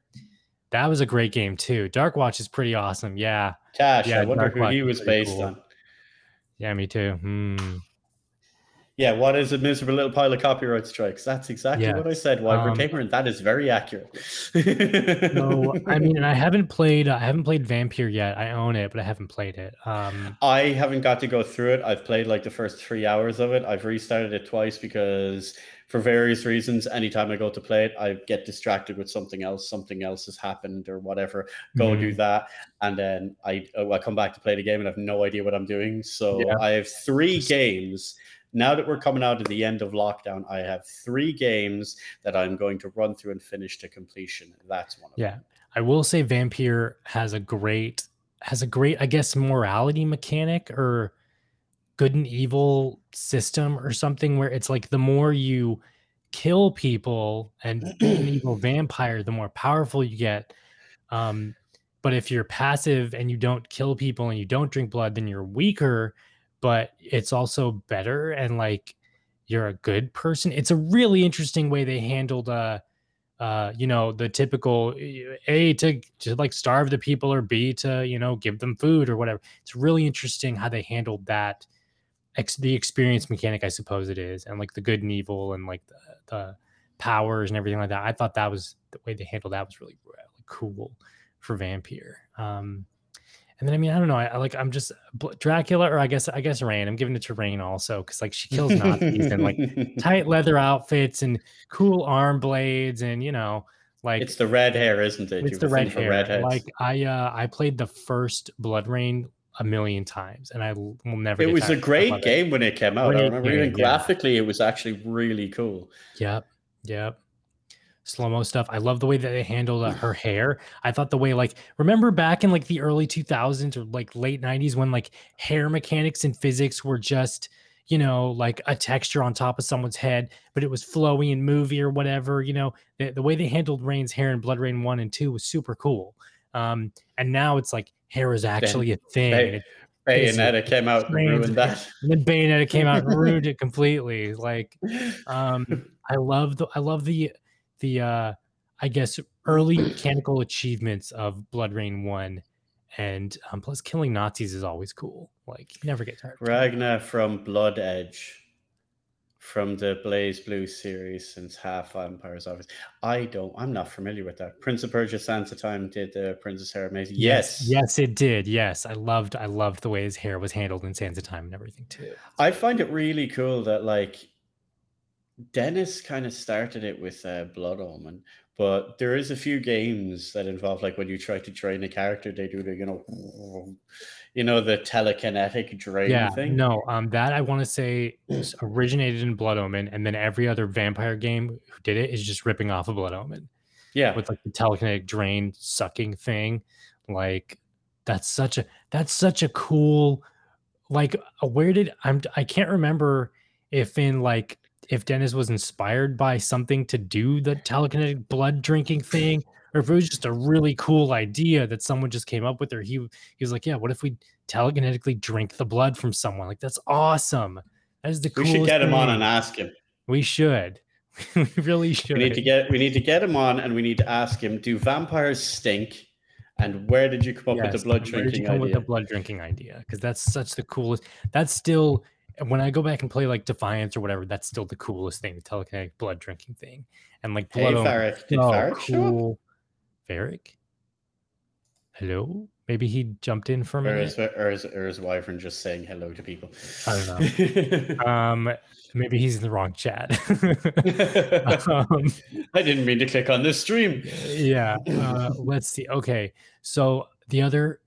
That was a great game too. Darkwatch is pretty awesome. Yeah. Cash. Yeah, I wonder who he was based on. Yeah, me too. Yeah, what is a miserable little pile of copyright strikes? That's exactly what I said. Wyvern Tamer, and that is very accurate. No, I mean, and I haven't played Vampyr yet. I own it, but I haven't played it. I haven't got to go through it. I've played like the first 3 hours of it. I've restarted it twice because for various reasons, anytime I go to play it, I get distracted with something else. Something else has happened or whatever. Go do that. And then I come back to play the game and I have no idea what I'm doing. So I have 3 games. Now that we're coming out at the end of lockdown, I have 3 games that I'm going to run through and finish to completion. That's one of them. I will say Vampyr has a great, I guess, morality mechanic or good and evil system or something where it's like the more you kill people and be an evil vampire, the more powerful you get. But if you're passive and you don't kill people and you don't drink blood, then you're weaker, but it's also better. And like, you're a good person. It's a really interesting way they handled, you know, the typical A to like starve the people or B to, you know, give them food or whatever. It's really interesting how they handled that. The experience mechanic, I suppose it is, and like the good and evil and like the powers and everything like that. I thought that was the way they handled that was really, really cool for Vampyr. And then, I mean, I don't know. I'm just Dracula, or I guess Rain. I'm giving it to Rain also because like she kills Nazis and like tight leather outfits and cool arm blades and, you know, like it's the red hair, isn't it? It's the red hair. Like I played the first BloodRayne a million times, and I will never. It was a great game when it came out. I remember even graphically, it was actually really cool. Yep. Slow-mo stuff. I love the way that they handled her hair. I thought the way, like, remember back in like the early 2000s or like late 90s when like hair mechanics and physics were just, you know, like a texture on top of someone's head, but it was flowy and movie or whatever. You know, the way they handled Rain's hair in BloodRayne 1 and 2 was super cool. And now it's like, hair is actually a thing. Bayonetta came out and ruined that. And then Bayonetta came out and ruined it completely. Like, I love the I guess early mechanical achievements of BloodRayne 1, and plus killing Nazis is always cool. Like, you never get tired. Ragna from Blood Edge, from the Blaze Blue series, since half Vampire's Office. I'm not familiar with that. Prince of Persia Sands of Time did the Princess Hair amazing. Yes, it did. Yes, I loved the way his hair was handled in Sands of Time and everything too. I find it really cool that like Dennis kind of started it with Blood Omen, but there is a few games that involve like when you try to drain a character, they do the you know the telekinetic drain thing. No, that I want to say originated in Blood Omen, and then every other vampire game who did it is just ripping off of Blood Omen. Yeah, with like the telekinetic drain sucking thing. Like that's such a cool like I can't remember if Dennis was inspired by something to do the telekinetic blood drinking thing, or if it was just a really cool idea that someone just came up with, or he was like, yeah, what if we telekinetically drink the blood from someone? Like, that's awesome. That is the coolest. We should get him on and ask him. We should. We really should. We need to get him on, and we need to ask him: do vampires stink? And where did you come up with the blood drinking idea? Where did you come with the blood drinking idea? Because that's such the coolest. That's still, when I go back and play like Defiance or whatever, that's still the coolest thing, the telekinetic blood drinking thing. And like, hey, Varric. Did Varric show up? Varric? Hello? Maybe he jumped in for a minute. Or is Wyvern just saying hello to people? I don't know. Maybe he's in the wrong chat. I didn't mean to click on this stream. Yeah. Let's see. Okay. So the other,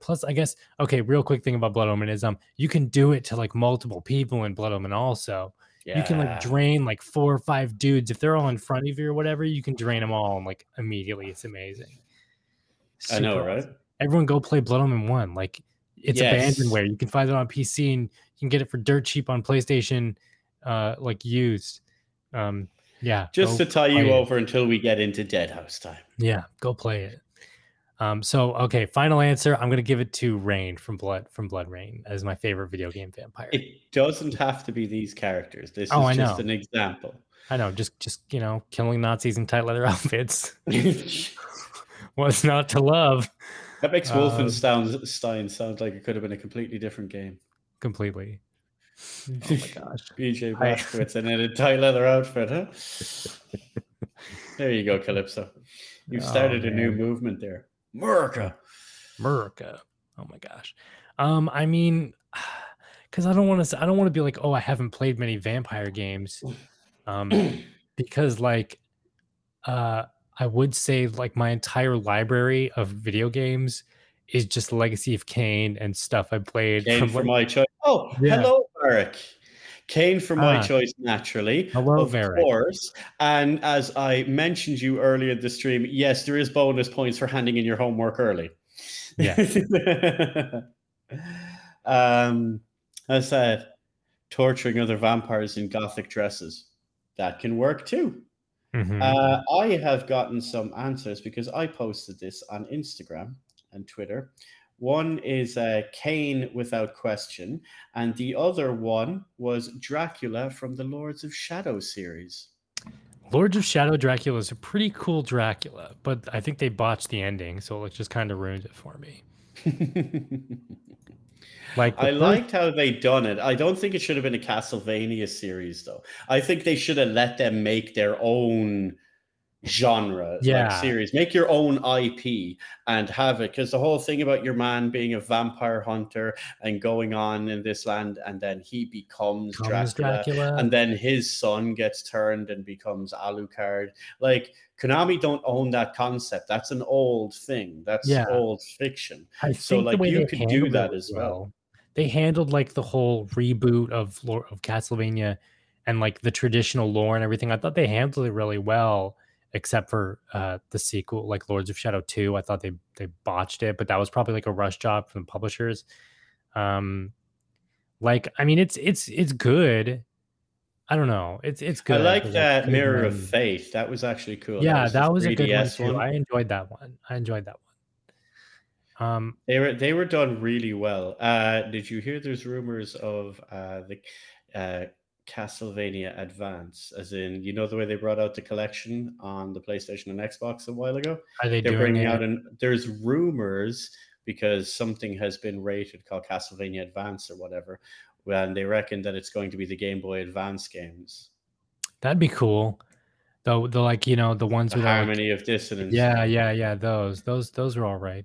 plus I guess, okay, real quick thing about Blood Omen is you can do it to like multiple people in Blood Omen also. Yeah. You can like drain like 4 or 5 dudes. If they're all in front of you or whatever, you can drain them all and like immediately. It's amazing. Super, I know, right? Awesome. Everyone go play Blood Omen 1. Like, it's abandonware. You can find it on PC and you can get it for dirt cheap on PlayStation, like used. Yeah. Just to tie you over until we get into Deadhaus time. Yeah, go play it. So okay, final answer. I'm gonna give it to Rain from BloodRayne as my favorite video game vampire. It doesn't have to be these characters. This is just an example. I know, just you know, killing Nazis in tight leather outfits. What's not to love? That makes Wolfenstein sound like it could have been a completely different game. Completely. Oh my gosh. BJ Blazkowicz and in a tight leather outfit, huh? There you go, Calypso. You've started a new movement there. America. Oh my gosh. I mean, because I don't want to be like, oh, I haven't played many vampire games. Because like I would say like my entire library of video games is just Legacy of Kain and stuff I played. Kain for my choice. Oh, yeah. Hello, Varric. Kain for my choice, naturally. Hello, Varric. Of course. And as I mentioned you earlier in the stream, yes, there is bonus points for handing in your homework early. Yes. As I said, torturing other vampires in gothic dresses. That can work too. Mm-hmm. I have gotten some answers because I posted this on Instagram and Twitter. One is Kain without question, and the other one was Dracula from the Lords of Shadow series. Lords of Shadow Dracula is a pretty cool Dracula, but I think they botched the ending, so it like, just kind of ruined it for me. Like I liked how they done it. I don't think it should have been a Castlevania series, though. I think they should have let them make their own genre, like series. Make your own IP and have it. Because the whole thing about your man being a vampire hunter and going on in this land, and then he becomes Dracula, and then his son gets turned and becomes Alucard. Like, Konami don't own that concept. That's an old thing. That's old fiction. So, like, you could do that as well. They handled like the whole reboot of Castlevania and like the traditional lore and everything. I thought they handled it really well, except for the sequel, like Lords of Shadow 2. I thought they botched it, but that was probably like a rush job from the publishers. Like, I mean, it's good. I don't know. It's good. I like that Mirror of Fate. That was actually cool. Yeah, that was a good one too. I enjoyed that one. They were done really well. Did you hear there's rumors of the Castlevania Advance, as in, you know, the way they brought out the collection on the PlayStation and Xbox a while ago? They're bringing out there's rumors because something has been rated called Castlevania Advance or whatever, and they reckon that it's going to be the Game Boy Advance games. That'd be cool. Though the like, you know, the ones with Harmony of Dissonance. Yeah. Those are all right.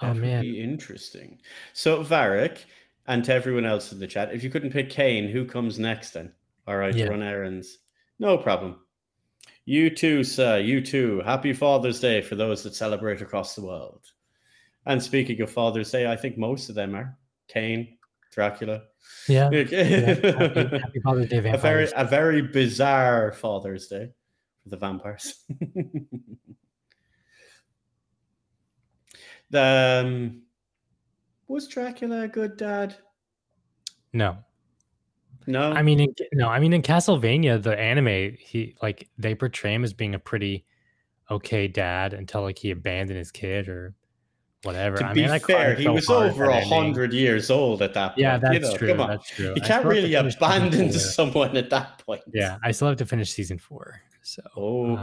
That would be interesting. So Varric, and to everyone else in the chat, if you couldn't pick Kain, who comes next then? All right, run errands. No problem. You too, sir. You too. Happy Father's Day for those that celebrate across the world. And speaking of Father's Day, I think most of them are. Kain, Dracula. Yeah. Happy Father's Day, vampires. A very bizarre Father's Day for the vampires. Was Dracula a good dad? No. I mean in Castlevania, the anime, they portray him as being a pretty okay dad until like he abandoned his kid or whatever. To be fair, he was over 100 years old at that point. Yeah, that's true. That's true. You can't really abandon someone at that point. Yeah, I still have to finish season 4. So,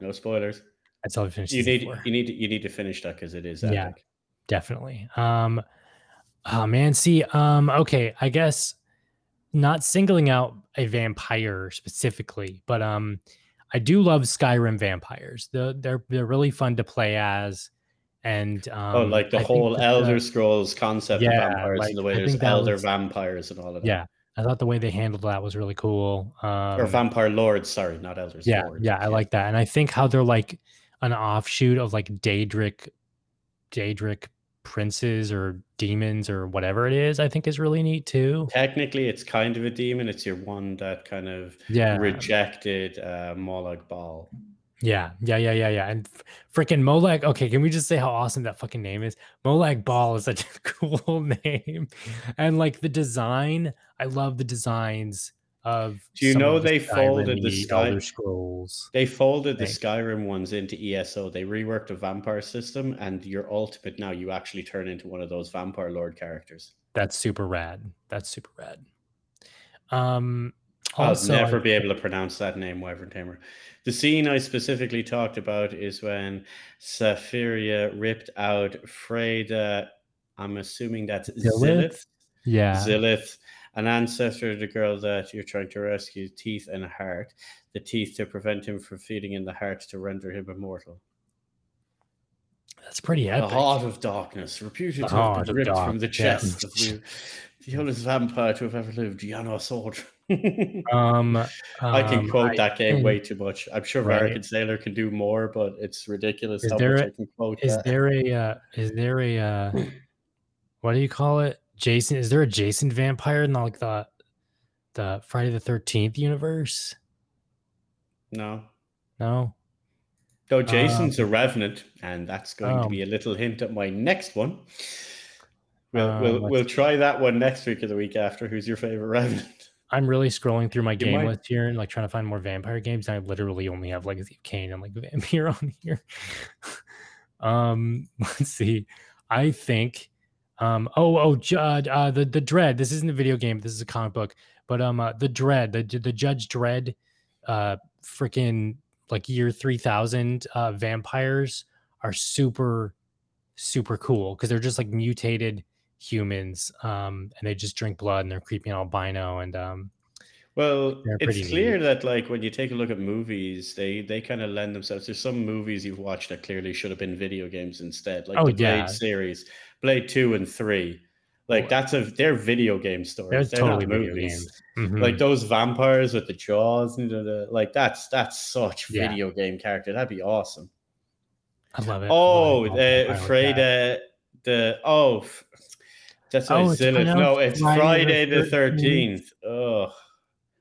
no spoilers. I still have to finish season 4. You need to finish that because it is epic. Yeah, definitely. Okay, I guess not singling out a vampire specifically, but I do love Skyrim vampires. They're really fun to play as. And like the whole Elder Scrolls concept of vampires, and the way there's elder vampires and all of that. Yeah, I thought the way they handled that was really cool. Or vampire lords, sorry, not elders. Yeah, lords. Yeah, I like that, and I think how they're like an offshoot of like Daedric princes or demons or whatever it is, I think is really neat too. Technically, it's kind of a demon. It's your one that kind of rejected Molag Bal. Yeah. And freaking Molag. Okay, can we just say how awesome that fucking name is? Molag Bal is such a cool name. And like the design, I love the designs of. Do you know they folded the Elder Scrolls? They folded the Skyrim ones into ESO. They reworked the vampire system, and your ultimate now, you actually turn into one of those vampire lord characters. That's super rad. Also, I'll never be able to pronounce that name, Wyvern Tamer. The scene I specifically talked about is when Safiria ripped out Freyda. I'm assuming that's Zilith. Yeah. Zilith, an ancestor of the girl that you're trying to rescue, teeth and heart. The teeth to prevent him from feeding in the heart to render him immortal. That's pretty epic. The Heart of Darkness, reputed to have been ripped from the chest of the oldest vampire to have ever lived, Janos Ordran. I can quote that game way too much. I'm sure Varric and Sailor can do more, but it's ridiculous how much I can quote. Is there a what do you call it? Jason? Is there a Jason vampire in like the Friday the 13th universe? No. Though Jason's a revenant, and that's going to be a little hint at my next one. We'll try that one next week or the week after. Who's your favorite revenant? I'm really scrolling through my game list here and like trying to find more vampire games. And I literally only have Legacy of Kain and like Vampyr on here. Let's see. I think, the Dread. This isn't a video game. This is a comic book. But the Dread, the Judge Dread, freaking like year 3000 vampires are super, super cool because they're just like mutated humans and they just drink blood and they're creepy and albino and well it's clear that like when you take a look at movies they kind of lend themselves. There's some movies you've watched that clearly should have been video games instead, like the Blade series, Blade 2 and 3, like they're video game stories. They're totally video games. Mm-hmm. Like those vampires with the jaws and like that's such video game character. That'd be awesome. I love it. Freyda that's what Zilith. No, it's Friday the 13th. Oh,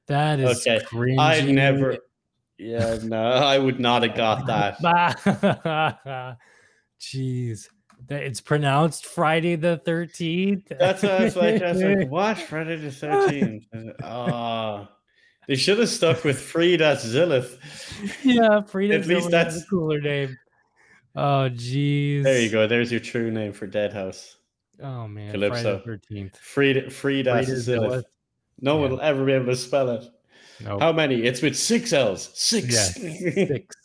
that is cringy. I would not have got that. Jeez. It's pronounced Friday the 13th. That's what I was like. I was like, what? Friday the 13th. They should have stuck with Freyda Zilith. Yeah, Freyda Zilith. At least that's a cooler name. Oh, jeez. There you go. There's your true name for Deadhaus. Oh man, Calypso. Friday the 13th. Freyda. No one will ever be able to spell it. Nope. How many? It's with 6 L's. 6. Yes, 6.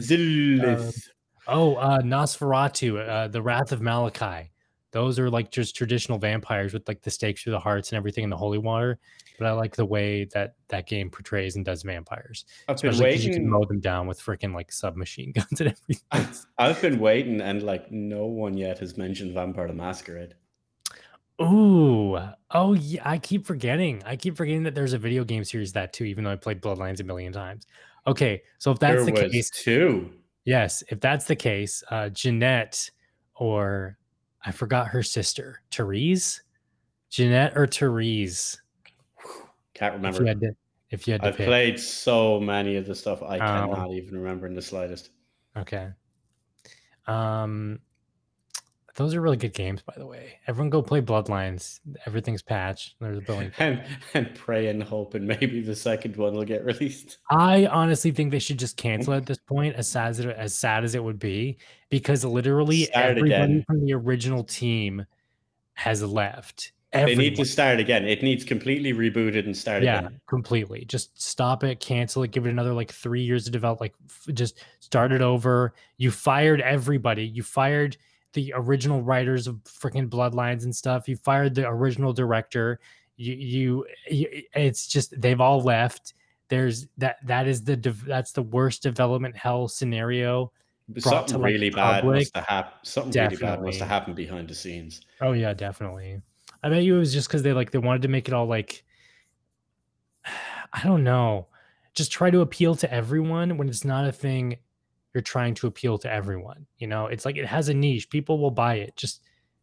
Zilith. Nosferatu, the Wrath of Malachi. Those are like just traditional vampires with like the stakes through the hearts and everything in the holy water. But I like the way that game portrays and does vampires. Especially you can mow them down with freaking like submachine guns and everything. I've been waiting, and like no one yet has mentioned Vampire the Masquerade. Oh yeah, I keep forgetting that there's a video game series that too, even though I played Bloodlines a million times. Okay, so if that's the case too. Yes, if that's the case, Jeanette, or I forgot her sister, Therese. Jeanette or Therese. Can't remember. If you had to I've played so many of the stuff I cannot even remember in the slightest. Okay. Those are really good games, by the way. Everyone go play Bloodlines. Everything's patched. There's a billion. And pray and hope, and maybe the second one will get released. I honestly think they should just cancel at this point, as sad as it would be, because literally everybody from the original team has left. Everyone. They need to start again. It needs completely rebooted and started. Yeah, again. Completely. Just stop it, cancel it, give it another like 3 years to develop. Like, just start it over. You fired everybody. You fired the original writers of freaking Bloodlines and stuff. You fired the original director. It's just they've all left. There's that's the worst development hell scenario. Something really bad must have happened. Behind the scenes. Oh yeah, definitely. I bet you it was just because they wanted to make it all like, I don't know, just try to appeal to everyone when it's not a thing you're trying to appeal to everyone. You know, it's like it has a niche. People will buy it. Just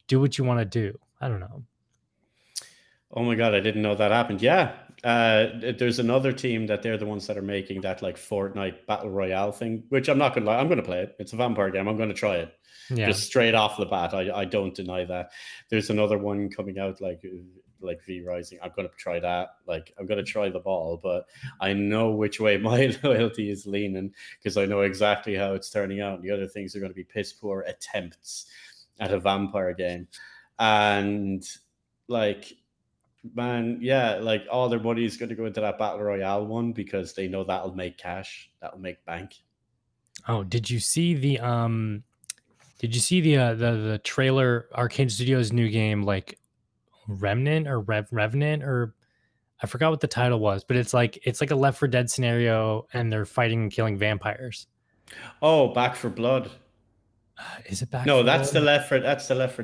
do what you want to do. I don't know. Oh my God, I didn't know that happened. Yeah. There's another team that they're the ones that are making that like Fortnite battle royale thing, which I'm not going to lie. I'm going to play it. It's a vampire game. I'm going to try it. Yeah. Just straight off the bat. I don't deny that. There's another one coming out like V Rising. I'm going to try that. Like, I'm going to try the ball, but I know which way my loyalty is leaning because I know exactly how it's turning out. The other things are going to be piss poor attempts at a vampire game. And like, man, yeah, like all their money is going to go into that battle royale one because they know that'll make cash. That'll make bank. Oh, did you see the trailer, Arcane Studios' new game, like Remnant or Revenant, or I forgot what the title was, but it's like a Left 4 Dead scenario and they're fighting and killing vampires. Oh, Back for Blood. Is it Back? No, that's the Left 4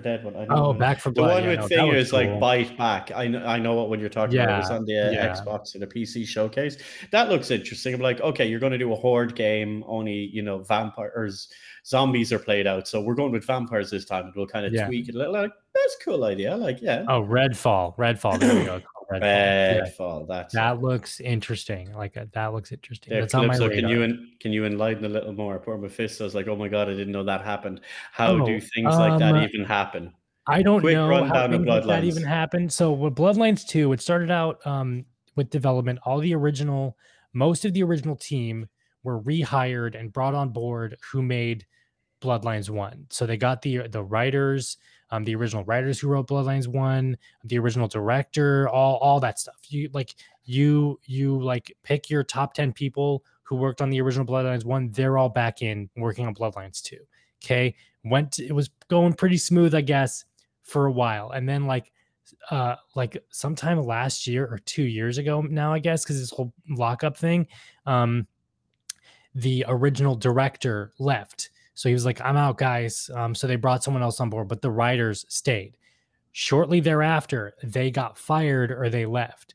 Dead one. I know. Oh, Back for Blood. The one with fingers like Bite Back. I know what you're talking about. It was on the Xbox and a PC showcase. That looks interesting. I'm like, okay, you're going to do a horde game. Only vampires, zombies are played out. So we're going with vampires this time. And we'll kind of tweak it a little. Like, that's a cool idea. Like, yeah. Oh, Redfall. There we go. Redfall. That looks interesting. Like that looks interesting. Yeah, that's on my radar. Can you enlighten a little more? Poor Mephisto's like, oh my God, I didn't know that happened. How do things like that even happen? I don't know how that even happened. So with Bloodlines 2, it started out with development. Most of the original team were rehired and brought on board who made Bloodlines 1. So they got the writers. The original writers who wrote Bloodlines 1, the original director, all that stuff. You pick your top 10 people who worked on the original Bloodlines 1. They're all back in working on Bloodlines 2. Okay, it was going pretty smooth, I guess, for a while, and then like sometime last year or 2 years ago now, I guess, because this whole lockup thing, the original director left. So he was like, I'm out, guys. So they brought someone else on board, but the writers stayed. Shortly thereafter, they got fired or they left.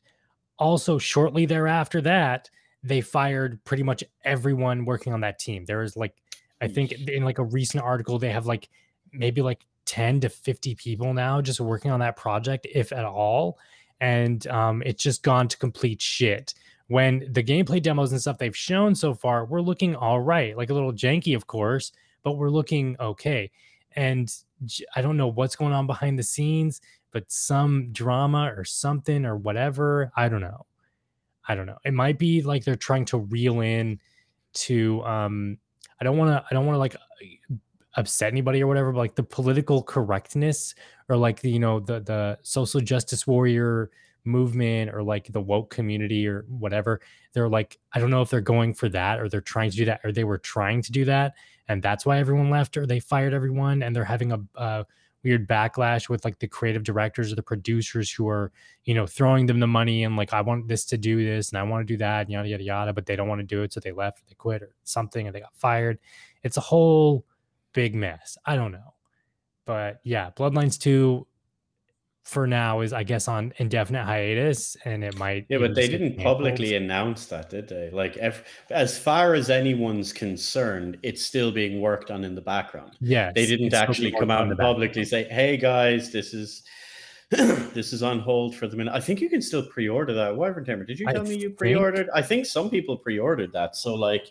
Also, shortly thereafter that, they fired pretty much everyone working on that team. There is like, I think in like a recent article, they have like maybe like 10 to 50 people now just working on that project, if at all. And it's just gone to complete shit. When the gameplay demos and stuff they've shown so far, we're looking all right. Like a little janky, of course, but we're looking okay. And I don't know what's going on behind the scenes, but some drama or something or whatever. I don't know. It might be like they're trying to reel in to I don't want to like upset anybody or whatever, but like the political correctness or like the social justice warrior movement or like the woke community or whatever. They're like, I don't know if they're going for that or they're trying to do that or they were trying to do that. And that's why everyone left or they fired everyone. And they're having a weird backlash with like the creative directors or the producers who are, throwing them the money and like, I want this to do this and I want to do that, and yada, yada, yada. But they don't want to do it. So they left or they quit or something and they got fired. It's a whole big mess. I don't know. But yeah, Bloodlines 2 for now is, I guess, on indefinite hiatus, and it might. Yeah, but they didn't publicly announce that, did they? Like, as far as anyone's concerned, it's still being worked on in the background. Yeah, they didn't actually come out and publicly say, "Hey guys, this is this is on hold for the minute." I think you can still pre-order that. Wyvern Tamer, did you tell me you pre-ordered? I think some people pre-ordered that. So like,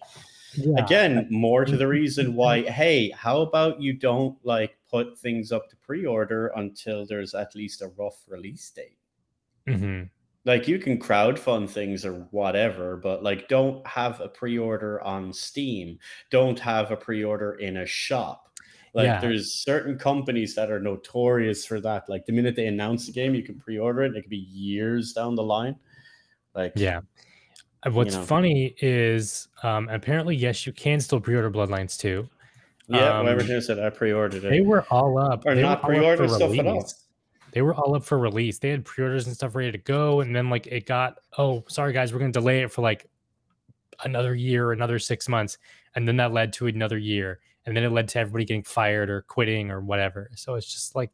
Yeah. Again, more to the reason why, hey, how about you don't like put things up to pre-order until there's at least a rough release date? Mm-hmm. Like, you can crowdfund things or whatever, but like, don't have a pre-order on Steam. Don't have a pre-order in a shop. Like, yeah. There's certain companies that are notorious for that. Like, the minute they announce the game, you can pre-order it, and it could be years down the line. Like, yeah. What's funny is apparently, yes, you can still pre-order Bloodlines 2. Yeah, whoever did said I pre-ordered it. They were all up. Or not pre-order stuff at all. They were all up for release. They had pre-orders and stuff ready to go. And then, like, it got, oh, sorry, guys, we're going to delay it for, like, another year, another 6 months. And then that led to another year. And then it led to everybody getting fired or quitting or whatever. So it's just, like,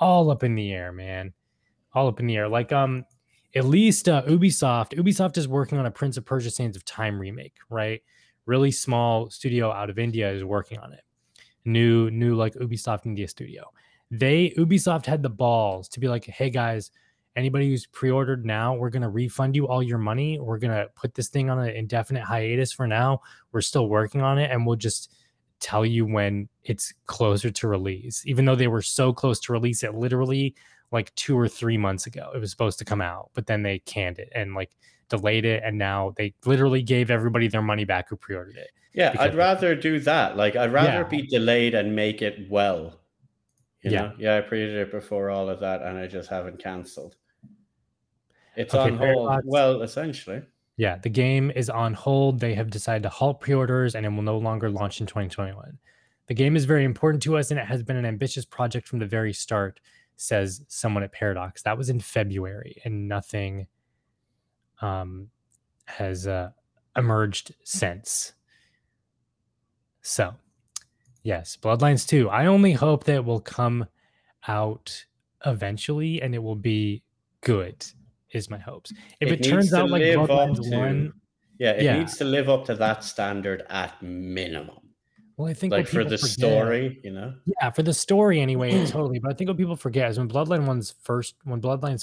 all up in the air, man. All up in the air. Like, at least Ubisoft is working on a Prince of Persia Sands of Time remake, right? Really small studio out of India is working on it. New like Ubisoft India studio. Ubisoft had the balls to be like, hey guys, anybody who's pre-ordered now, we're going to refund you all your money. We're going to put this thing on an indefinite hiatus for now. We're still working on it, and we'll just tell you when it's closer to release. Even though they were so close to release it literally like 2 or 3 months ago. It was supposed to come out, but then they canned it and like delayed it, and now they literally gave everybody their money back who pre-ordered it. Yeah, I'd rather do that. Like, I'd rather be delayed and make it well. You know? Yeah, I pre-ordered it before all of that, and I just haven't canceled. It's on hold. Well, essentially. Yeah, the game is on hold. They have decided to halt pre-orders, and it will no longer launch in 2021. The game is very important to us, and it has been an ambitious project from the very start, says someone at Paradox. That was in February, and nothing has emerged since. So, yes, Bloodlines 2. I only hope that it will come out eventually, and it will be good, is my hopes. If it turns out like Bloodlines 1... Yeah, it needs to live up to that standard at minimum. Well, I think like for the story, you know. Yeah, for the story anyway, totally. But I think what people forget is when Bloodlines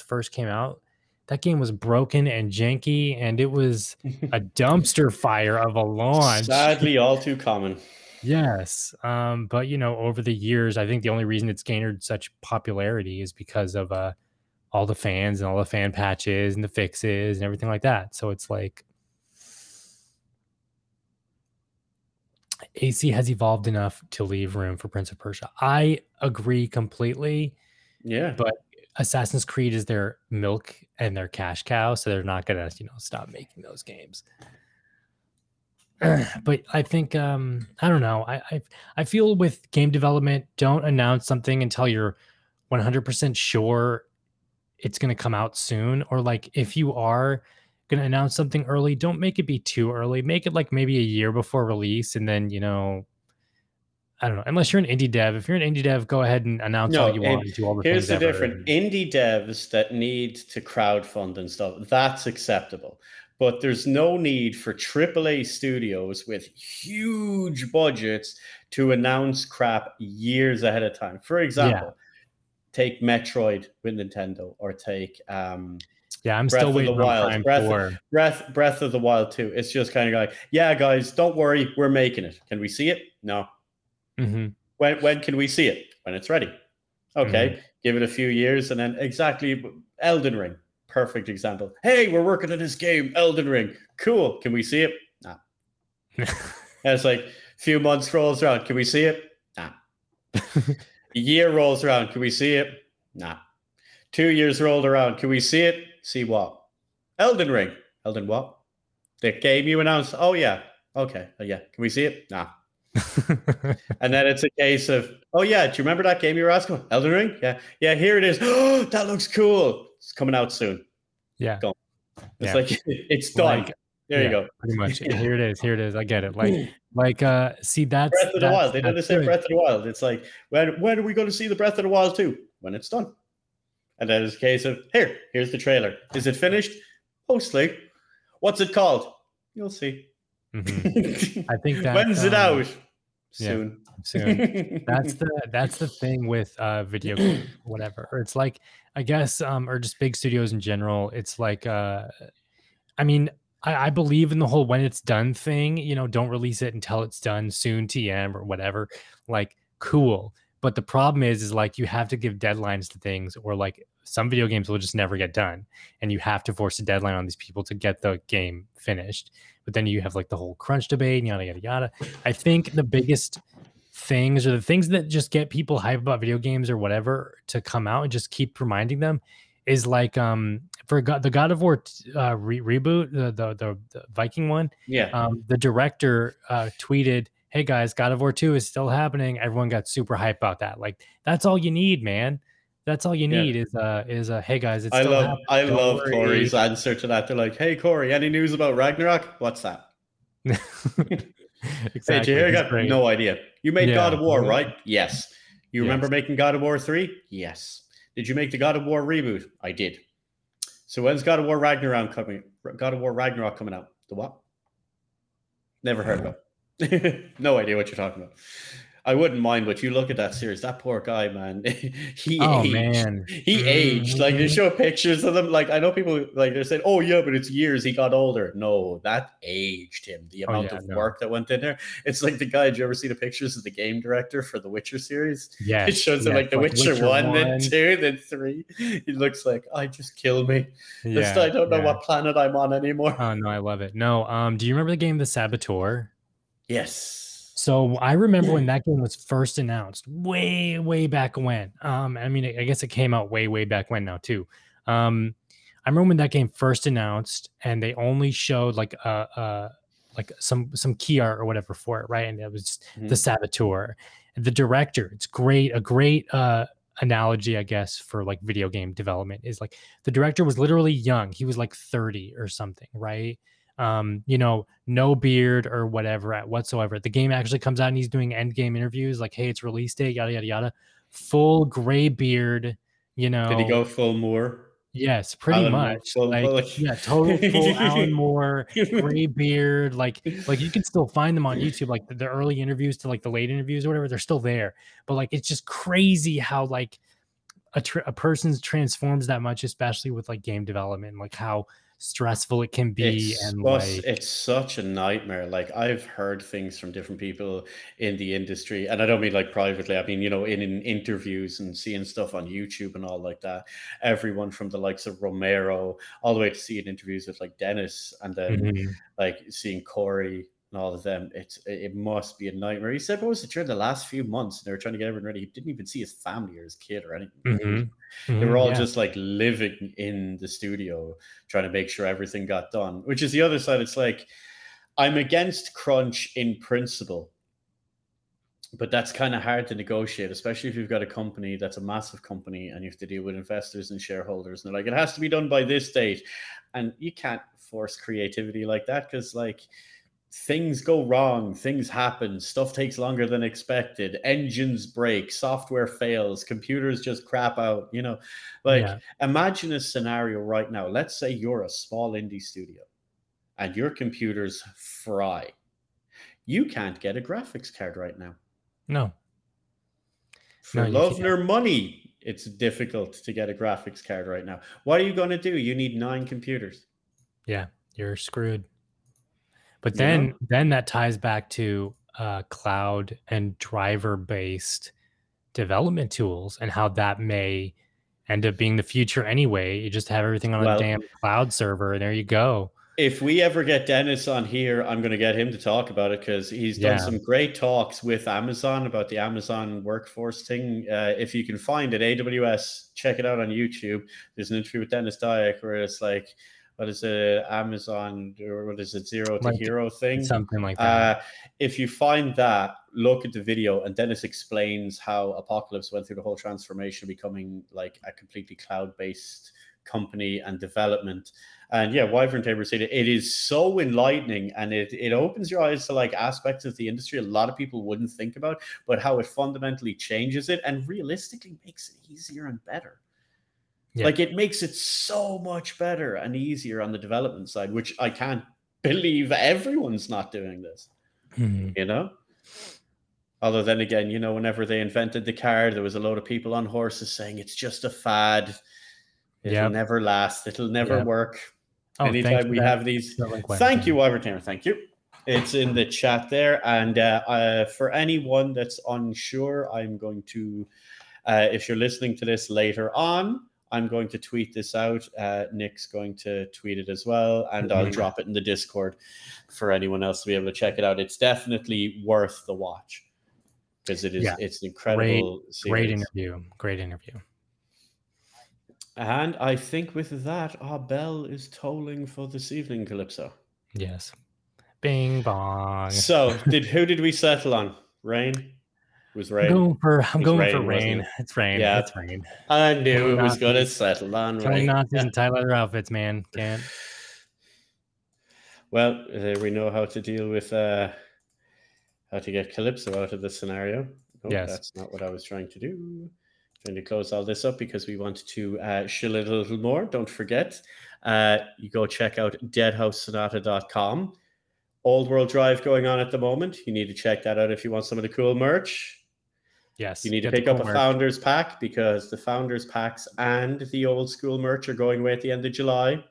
first came out, that game was broken and janky, and it was a dumpster fire of a launch. Sadly, all too common. Yes, but you know, over the years, I think the only reason it's gained such popularity is because of all the fans and all the fan patches and the fixes and everything like that. So it's like, AC has evolved enough to leave room for Prince of Persia. I agree completely. Yeah. But Assassin's Creed is their milk and their cash cow, so they're not going to, you know, stop making those games. But I think, I don't know. I feel with game development, don't announce something until you're 100% sure it's going to come out soon. Or like, if you are going to announce something early, don't make it be too early. Make it like maybe a year before release, and then, you know, I don't know, unless you're an indie dev. If you're an indie dev, go ahead and announce all you want and do all the things. Here's the difference. Indie devs that need to crowdfund and stuff, that's acceptable. But there's no need for AAA studios with huge budgets to announce crap years ahead of time. For example, take Metroid with Nintendo, or take... yeah, I'm still waiting on Breath of the Wild too. It's just kind of like, yeah, guys, don't worry, we're making it. Can we see it? No. Mm-hmm. When can we see it? When it's ready. Okay, mm-hmm. Give it a few years, and then exactly. Elden Ring, perfect example. Hey, we're working on this game, Elden Ring. Cool. Can we see it? Nah. And it's like a few months rolls around. Can we see it? Nah. A year rolls around. Can we see it? Nah. 2 years rolled around. Can we see it? See what? Elden Ring. Elden what? The game you announced. Oh, yeah. Okay. Oh, yeah. Can we see it? Nah. And then it's a case of, oh, yeah. Do you remember that game you were asking? Elden Ring? Yeah. Yeah, here it is. Oh, that looks cool. It's coming out soon. Yeah. Gone. It's like, it's done. Like, there you go. Pretty much. Here it is. Here it is. I get it. See, that's... Breath of the Wild. They didn't say Breath of the Wild. It's like, when are we going to see the Breath of the Wild 2? When it's done. And then it's a case of, here's the trailer. Is it finished? Mostly. What's it called? You'll see. Mm-hmm. I think that when's it out? Soon. Yeah, soon. That's the thing with video games, whatever. Or it's like, I guess, or just big studios in general. It's like, I mean, I believe in the whole when it's done thing, you know, don't release it until it's done soon, TM or whatever, like, cool. But the problem is like, you have to give deadlines to things, or like some video games will just never get done. And you have to force a deadline on these people to get the game finished. But then you have like the whole crunch debate and yada, yada, yada. I think the biggest things, or the things that just get people hype about video games or whatever to come out and just keep reminding them, is like for the God of War reboot, the Viking one. Yeah. The director tweeted, "Hey guys, God of War 2 is still happening." Everyone got super hyped about that. Like, that's all you need, man. That's all you need is "Hey guys, it's still happening." I love Corey's answer to that. They're like, "Hey Corey, any news about Ragnarok? What's that?" Exactly. Hey, Jay, I got no idea. You made God of War, right? Yes. You remember making God of War 3? Yes. Did you make the God of War reboot? I did. So when's God of War Ragnarok coming? God of War Ragnarok coming out? The what? Never heard of it. No idea what you're talking about. I wouldn't mind, but you look at that series. That poor guy, man. He aged. Like, they show pictures of him. Like, I know people, like, they're saying, "Oh yeah, but it's years. He got older." No, that aged him. The amount of work that went in there. It's like the guy. Did you ever see the pictures of the game director for the Witcher series? Yeah, it shows him like the Witcher 1, then 2, then 3. He looks like, "I just kill me. I don't know what planet I'm on anymore." Oh no, I love it. No, do you remember the game The Saboteur? Yes. So I remember when that game was first announced, way, way back when. I mean, I guess it came out way, way back when now too. I remember when that game first announced, and they only showed like some key art or whatever for it, right? And it was The Saboteur, the director. It's great, a great analogy, I guess, for like video game development is like the director was literally young. He was like 30 or something, right? You know, no beard or whatever at whatsoever. The game actually comes out and he's doing end game interviews like, "Hey, it's release date, yada, yada, yada." Full gray beard, you know. Did he go full Moore? Yes, pretty much. Like, yeah, total full Alan Moore, gray beard. Like you can still find them on YouTube, like the early interviews to like the late interviews or whatever. They're still there. But like, it's just crazy how like a person transforms that much, especially with like game development, like how stressful it can be. It's such a nightmare. Like, I've heard things from different people in the industry, and I don't mean like privately, I mean, you know, in interviews and seeing stuff on YouTube and all like that. Everyone from the likes of Romero all the way to seeing interviews with like Dennis, and then like seeing Corey and all of them, it must be a nightmare. He said, what was it, during the last few months, and they were trying to get everyone ready. He didn't even see his family or his kid or anything. They were all just like living in the studio, trying to make sure everything got done, which is the other side. It's like, I'm against crunch in principle, but that's kind of hard to negotiate, especially if you've got a company that's a massive company and you have to deal with investors and shareholders. And they're like, it has to be done by this date. And you can't force creativity like that, because like, things go wrong, things happen, stuff takes longer than expected, engines break, software fails, computers just crap out, you know. Like, imagine a scenario right now. Let's say you're a small indie studio and your computers fry. You can't get a graphics card right now. No. For love nor money, it's difficult to get a graphics card right now. What are you going to do? You need 9 computers. Yeah, you're screwed. But then that ties back to cloud and driver-based development tools and how that may end up being the future anyway. You just have everything on a damn cloud server, and there you go. If we ever get Dennis on here, I'm going to get him to talk about it, because he's done some great talks with Amazon about the Amazon workforce thing. If you can find it, AWS, check it out on YouTube. There's an interview with Dennis Dyack where it's like, what is it, Amazon, or what is it, Zero to Hero thing? Something like that. If you find that, look at the video, and Dennis explains how Apocalypse went through the whole transformation, becoming like a completely cloud-based company and development. And yeah, Wyvern Tamer said it is so enlightening, and it opens your eyes to like aspects of the industry a lot of people wouldn't think about, but how it fundamentally changes it and realistically makes it easier and better. Yeah. Like, it makes it so much better and easier on the development side, which I can't believe everyone's not doing this, you know? Although then again, you know, whenever they invented the car, there was a load of people on horses saying it's just a fad. It'll never last. It'll never work. Anytime we have these. Thank you, Wyvern Tamer. Thank you. It's in the chat there. And for anyone that's unsure, I'm going to, if you're listening to this later on, I'm going to tweet this out. Nick's going to tweet it as well, and I'll drop it in the Discord for anyone else to be able to check it out. It's definitely worth the watch because it is. Yeah. It's an incredible series. Great interview. Great interview. And I think with that, our bell is tolling for this evening, Calypso. Yes. Bing bong. So, who did we settle on? Rain. Was Rain. I'm going for Rain. It's Rain. Yeah, it's Rain. I knew it was going to settle on Rain. Tyler outfits, man. Can't. Well, we know how to deal with how to get Calypso out of the scenario. Oh, yes, that's not what I was trying to do. I'm going to close all this up because we want to shill it a little more. Don't forget, you go check out deadhaussonata.com. Old World Drive going on at the moment. You need to check that out if you want some of the cool merch. Yes. You need to pick up a Founders Pack because the Founders Packs and the old school merch are going away at the end of July.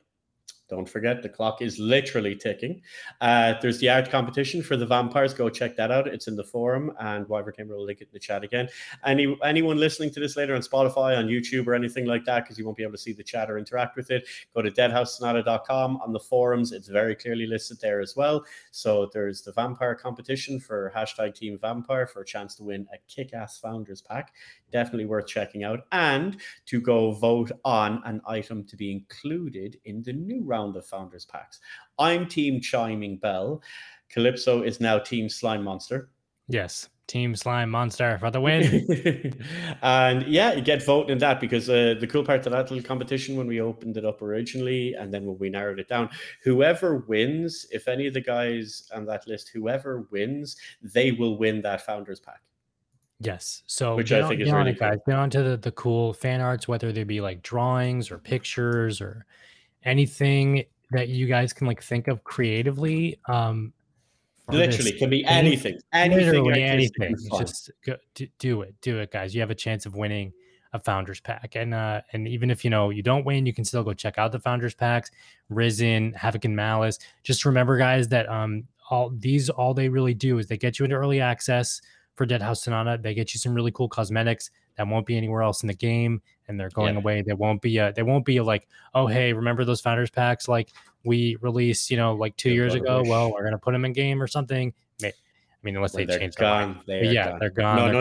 Don't forget, the clock is literally ticking. There's the art competition for the vampires. Go check that out. It's in the forum, and Wyvern Tamer will link it in the chat again. Anyone listening to this later on Spotify, on YouTube, or anything like that, because you won't be able to see the chat or interact with it, go to deadhaussonata.com. On the forums, it's very clearly listed there as well. So there's the vampire competition for #TeamVampire for a chance to win a kick-ass Founders Pack. Definitely worth checking out. And to go vote on an item to be included in the new round of Founders Packs. I'm Team Chiming Bell. Calypso is now Team Slime Monster. Yes, Team Slime Monster for the win. And yeah, you get voting in that because the cool part of that little competition when we opened it up originally and then when we narrowed it down, whoever wins, if any of the guys on that list, whoever wins, they will win that Founders Pack. Yes. So which I think is really cool. Get on to the cool fan arts, whether they be like drawings or pictures or anything that you guys can like think of creatively. Literally can be anything. Just go, do it, guys. You have a chance of winning a Founders Pack. And even if, you know, you don't win, you can still go check out the Founders Packs, Risen, Havoc and Malice. Just remember, guys, that all they really do is they get you into early access for Deadhaus Sonata. They get you some really cool cosmetics that won't be anywhere else in the game, and they're going away. They won't be like, oh, hey, remember those Founders Packs like we released, you know, like 2 years ago? Well, we're going to put them in game or something. I mean, unless they change them. Yeah, they're gone.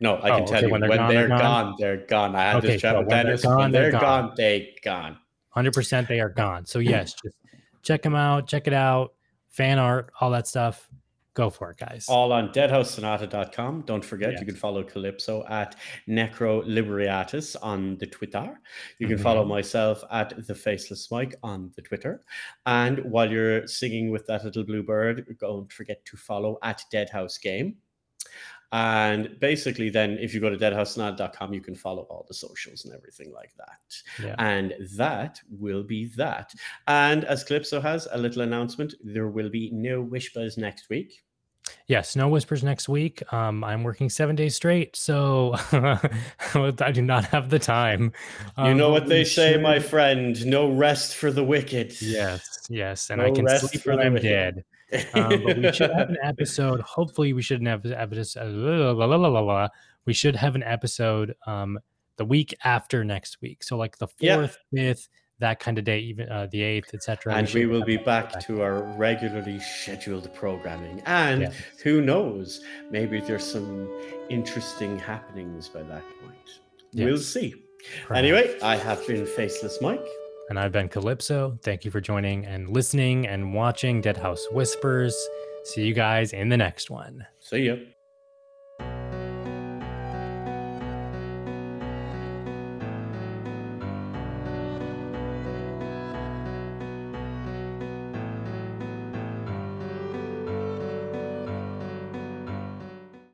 No. I can tell you when they're gone, they're gone. I had this chat with Dennis. When they're gone, they're gone. 100% they are gone. So, yes, just check them out. Check it out. Fan art, all that stuff. Go for it, guys. All on deadhaussonata.com. Don't forget, you can follow Calypso at NecroLiberatus on the Twitter. You can follow myself at The Faceless Mike on the Twitter. And while you're singing with that little blue bird, don't forget to follow at Deadhaus Game. And basically then if you go to deadhaussonata.com, you can follow all the socials and everything like that. Yeah. And that will be that. And as Calypso has a little announcement, there will be no Whispers next week. Yes, no Whispers next week. I'm working 7 days straight, so I do not have the time. You know what they say, my friend, no rest for the wicked. Yes. And no I can sleep when I'm dead. But we should have an episode. Hopefully, we shouldn't have episode. We should have an episode the week after next week. So, like the 4th, 5th, that kind of day, even the 8th, etc. And we will be back to our regularly scheduled programming. And who knows? Maybe there's some interesting happenings by that point. Yes. We'll see. Perhaps. Anyway, I have been Faceless Mike. And I've been Calypso. Thank you for joining and listening and watching Deadhaus Whispers. See you guys in the next one. See ya.